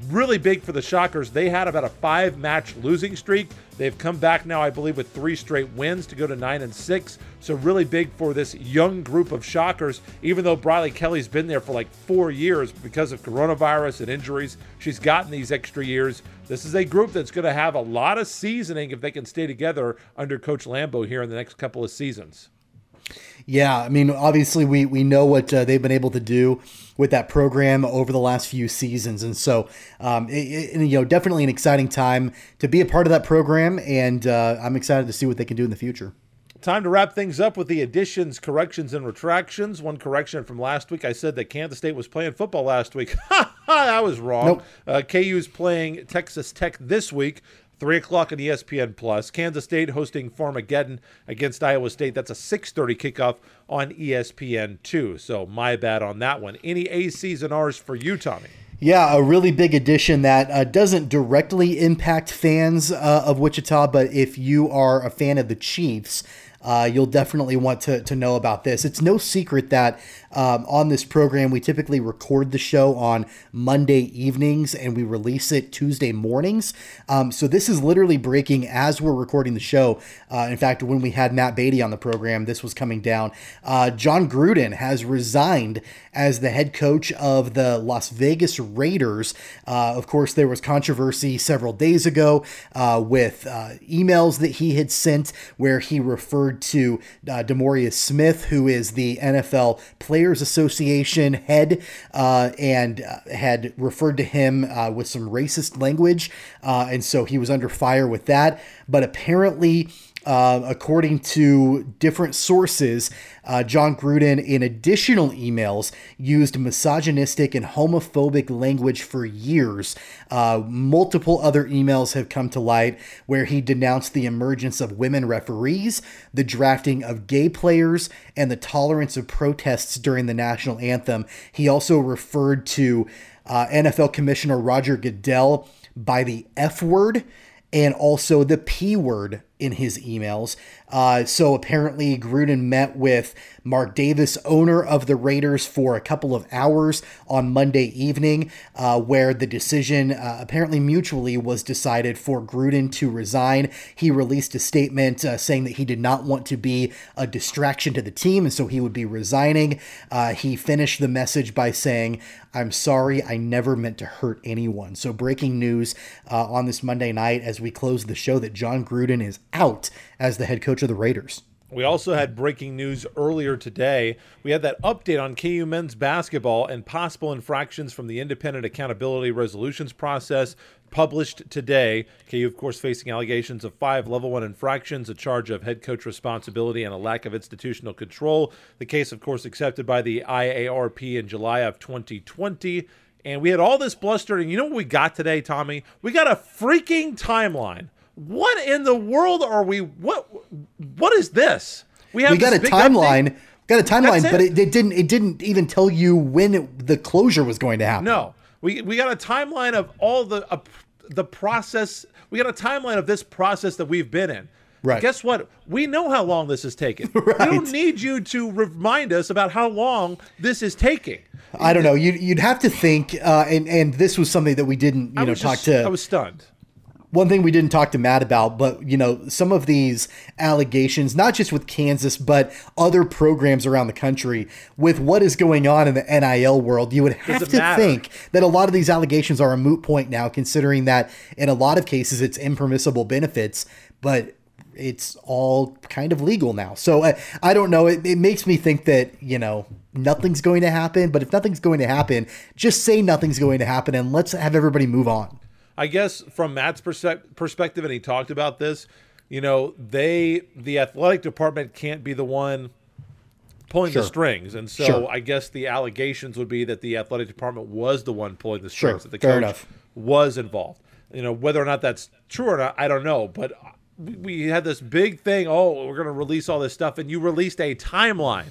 Really big for the Shockers. They had about a 5-match losing streak. They've come back now, I believe, with 3 straight wins to go to 9-6. So really big for this young group of Shockers, even though Briley Kelly's been there for like 4 years because of coronavirus and injuries. She's gotten these extra years. This is a group that's going to have a lot of seasoning if they can stay together under Coach Lambeau here in the next couple of seasons. Yeah, I mean, obviously we know what they've been able to do with that program over the last few seasons. And so, definitely an exciting time to be a part of that program. And I'm excited to see what they can do in the future. Time to wrap things up with the additions, corrections, and retractions. One correction from last week. I said that Kansas State was playing football last week. I was wrong. Nope. KU is playing Texas Tech this week. 3:00 on ESPN+. Kansas State hosting Farmageddon against Iowa State. That's a 6:30 kickoff on ESPN2. So my bad on that one. Any ACs and Rs for you, Tommy? Yeah, a really big addition that doesn't directly impact fans of Wichita, but if you are a fan of the Chiefs, you'll definitely want to know about this. It's no secret that on this program, we typically record the show on Monday evenings and we release it Tuesday mornings. So this is literally breaking as we're recording the show. In fact, when we had Matt Beatty on the program, this was coming down. John Gruden has resigned as the head coach of the Las Vegas Raiders. Of course, there was controversy several days ago with emails that he had sent where he referred to Demarius Smith, who is the NFL Players Association head, and had referred to him with some racist language. And so he was under fire with that. but apparently, according to different sources, John Gruden, in additional emails, used misogynistic and homophobic language for years. Multiple other emails have come to light where he denounced the emergence of women referees, the drafting of gay players, and the tolerance of protests during the national anthem. He also referred to NFL Commissioner Roger Goodell by the F word and also the P word in his emails. So apparently Gruden met with Mark Davis, owner of the Raiders, for a couple of hours on Monday evening, where the decision apparently mutually was decided for Gruden to resign. He released a statement saying that he did not want to be a distraction to the team, and so he would be resigning. He finished the message by saying, "I'm sorry, I never meant to hurt anyone." So breaking news on this Monday night as we close the show that John Gruden is out as the head coach of the Raiders. We also had breaking news earlier today. We had that update on KU men's basketball and possible infractions from the Independent Accountability Resolutions process published today. KU, of course, facing allegations of 5 level 1 infractions, a charge of head coach responsibility, and a lack of institutional control. The case, of course, accepted by the IARP in July of 2020. And we had all this bluster. And you know what we got today, Tommy? We got a freaking timeline. What in the world are we? What is this? We got a timeline. Got a timeline, but it didn't even tell you when the closure was going to happen. No, we got a timeline of all the process. We got a timeline of this process that we've been in. Right. Guess what? We know how long this is taking. Right. We don't need you to remind us about how long this is taking. I don't know. You'd have to think, and this was something that we didn't I was stunned. One thing we didn't talk to Matt about, but, you know, some of these allegations, not just with Kansas, but other programs around the country, with what is going on in the NIL world, you would have to think that a lot of these allegations are a moot point now, considering that in a lot of cases it's impermissible benefits, but it's all kind of legal now. So I don't know. It makes me think that, you know, nothing's going to happen. But if nothing's going to happen, just say nothing's going to happen and let's have everybody move on. I guess from Matt's perspective, and he talked about this, you know, the athletic department can't be the one pulling the strings. And so I guess the allegations would be that the athletic department was the one pulling the strings, that the coach was involved. You know, whether or not that's true or not, I don't know. But we had this big thing, oh, we're going to release all this stuff, and you released a timeline.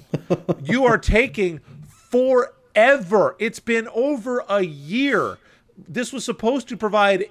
You are taking forever. It's been over a year. This was supposed to provide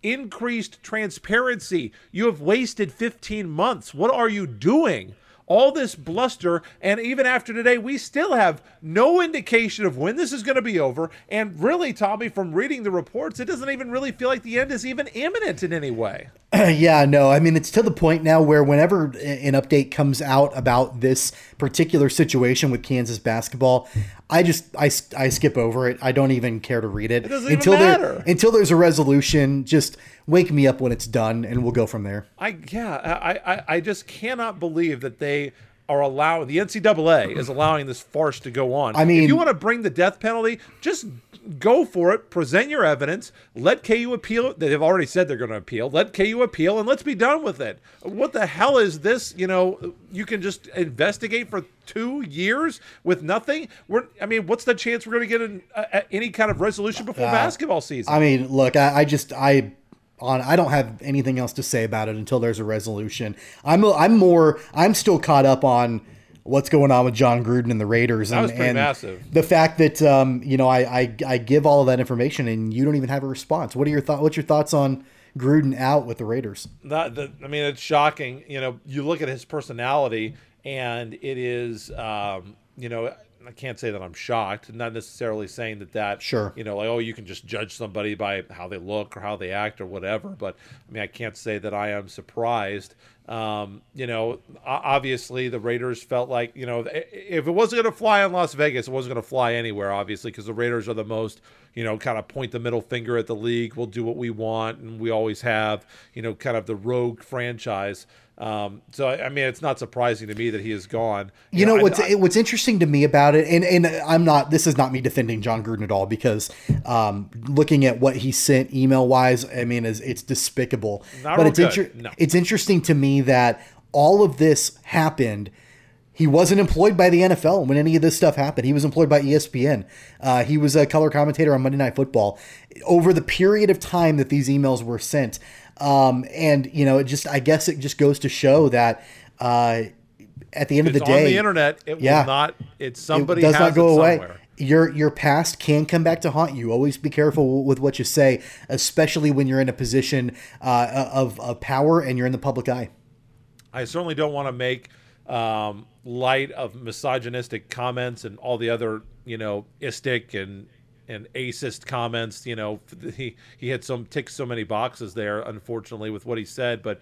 increased transparency. You have wasted 15 months. What are you doing? All this bluster, and even after today, we still have no indication of when this is going to be over. And really, Tommy, from reading the reports, it doesn't even really feel like the end is even imminent in any way. Yeah, no, I mean, it's to the point now where whenever an update comes out about this particular situation with Kansas basketball, I skip over it. I don't even care to read it. It doesn't even matter. Until there's a resolution, just wake me up when it's done, and we'll go from there. I just cannot believe that they are allowing, the NCAA is allowing this farce to go on. I mean, if you want to bring the death penalty, just go for it. Present your evidence. Let KU appeal. They've already said they're going to appeal. Let KU appeal, and let's be done with it. What the hell is this? You know, you can just investigate for 2 years with nothing. What's the chance we're going to get any kind of resolution before basketball season? I mean, look, I don't have anything else to say about it until there's a resolution. I'm still caught up on what's going on with John Gruden and the Raiders. That was pretty massive. The fact that I give all of that information and you don't even have a response. What are your thoughts? What's your thoughts on Gruden out with the Raiders? It's shocking. You know, you look at his personality, and it is I can't say that I'm shocked. Not necessarily saying that you can just judge somebody by how they look or how they act or whatever. But I can't say that I am surprised You know, obviously the Raiders felt like, you know, if it wasn't going to fly in Las Vegas, it wasn't going to fly anywhere, obviously, because the Raiders are the most, you know, kind of point the middle finger at the league. We'll do what we want. And we always have, you know, kind of the rogue franchise. So, I mean, it's not surprising to me that he is gone. You know, what's interesting to me about it, and I'm not, this is not me defending John Gruden at all, because looking at what he sent email wise, I mean, it's despicable. It's interesting to me that all of this happened. He wasn't employed by the NFL when any of this stuff happened. He was employed by ESPN. He was a color commentator on Monday Night Football. Over the period of time that these emails were sent, and you know, I guess it just goes to show that at the end of the day, on the internet, it does not go away. Somewhere. Your past can come back to haunt you. Always be careful with what you say, especially when you're in a position of power and you're in the public eye. I certainly don't want to make light of misogynistic comments and all the other, you know, istic and acist comments. You know, he had ticked so many boxes there, unfortunately, with what he said. But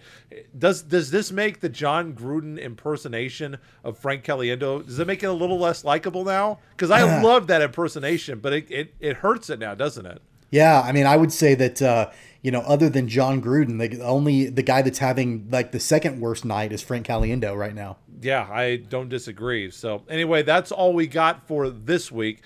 does this make the John Gruden impersonation of Frank Caliendo, does it make it a little less likable now? Because I love that impersonation, but it hurts it now, doesn't it? Yeah, I mean, I would say that, you know, other than John Gruden, the guy that's having like the second worst night is Frank Caliendo right now. Yeah, I don't disagree. So anyway, that's all we got for this week.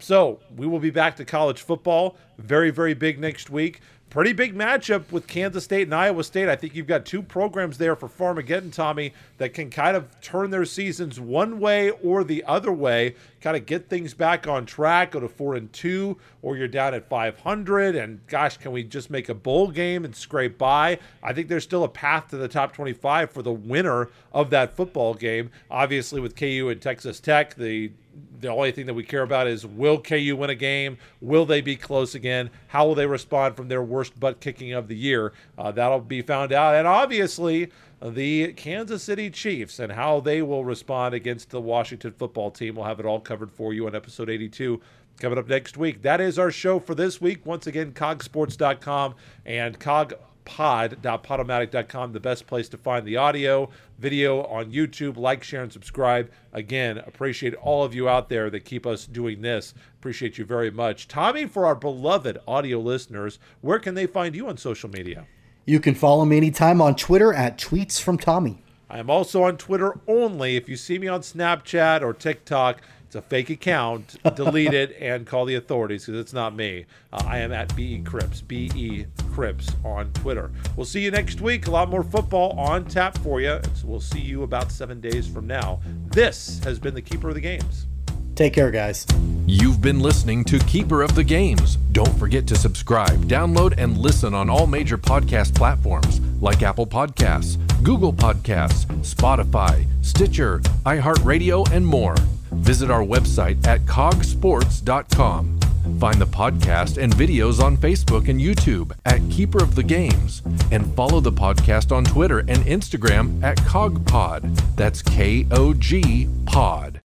So we will be back to college football. Very, very big next week. Pretty big matchup with Kansas State and Iowa State. I think you've got two programs there for Farmageddon, Tommy, that can kind of turn their seasons one way or the other way, kind of get things back on track, go to 4-2, or you're down at 500, and gosh, can we just make a bowl game and scrape by? I think there's still a path to the top 25 for the winner of that football game. Obviously, with KU and Texas Tech, the only thing that we care about is, will KU win a game? Will they be close again? How will they respond from their worst butt kicking of the year? That'll be found out. And obviously, the Kansas City Chiefs and how they will respond against the Washington football team. We'll have it all covered for you on episode 82 coming up next week. That is our show for this week. Once again, cogsports.com and cogpod.podomatic.com, the best place to find the audio, video on YouTube. Like, share, and subscribe. Again, appreciate all of you out there that keep us doing this. Appreciate you very much. Tommy, for our beloved audio listeners, where can they find you on social media? You can follow me anytime on Twitter at tweetsfromtommy. I am also on Twitter only. If you see me on Snapchat or TikTok, it's a fake account. Delete it and call the authorities, because it's not me. I am at BE Cripps on Twitter. We'll see you next week. A lot more football on tap for you. So we'll see you about 7 days from now. This has been the Keeper of the Games. Take care, guys. You've been listening to Keeper of the Games. Don't forget to subscribe, download, and listen on all major podcast platforms like Apple Podcasts, Google Podcasts, Spotify, Stitcher, iHeartRadio, and more. Visit our website at cogsports.com. Find the podcast and videos on Facebook and YouTube at Keeper of the Games. And follow the podcast on Twitter and Instagram at CogPod. That's KOG Pod.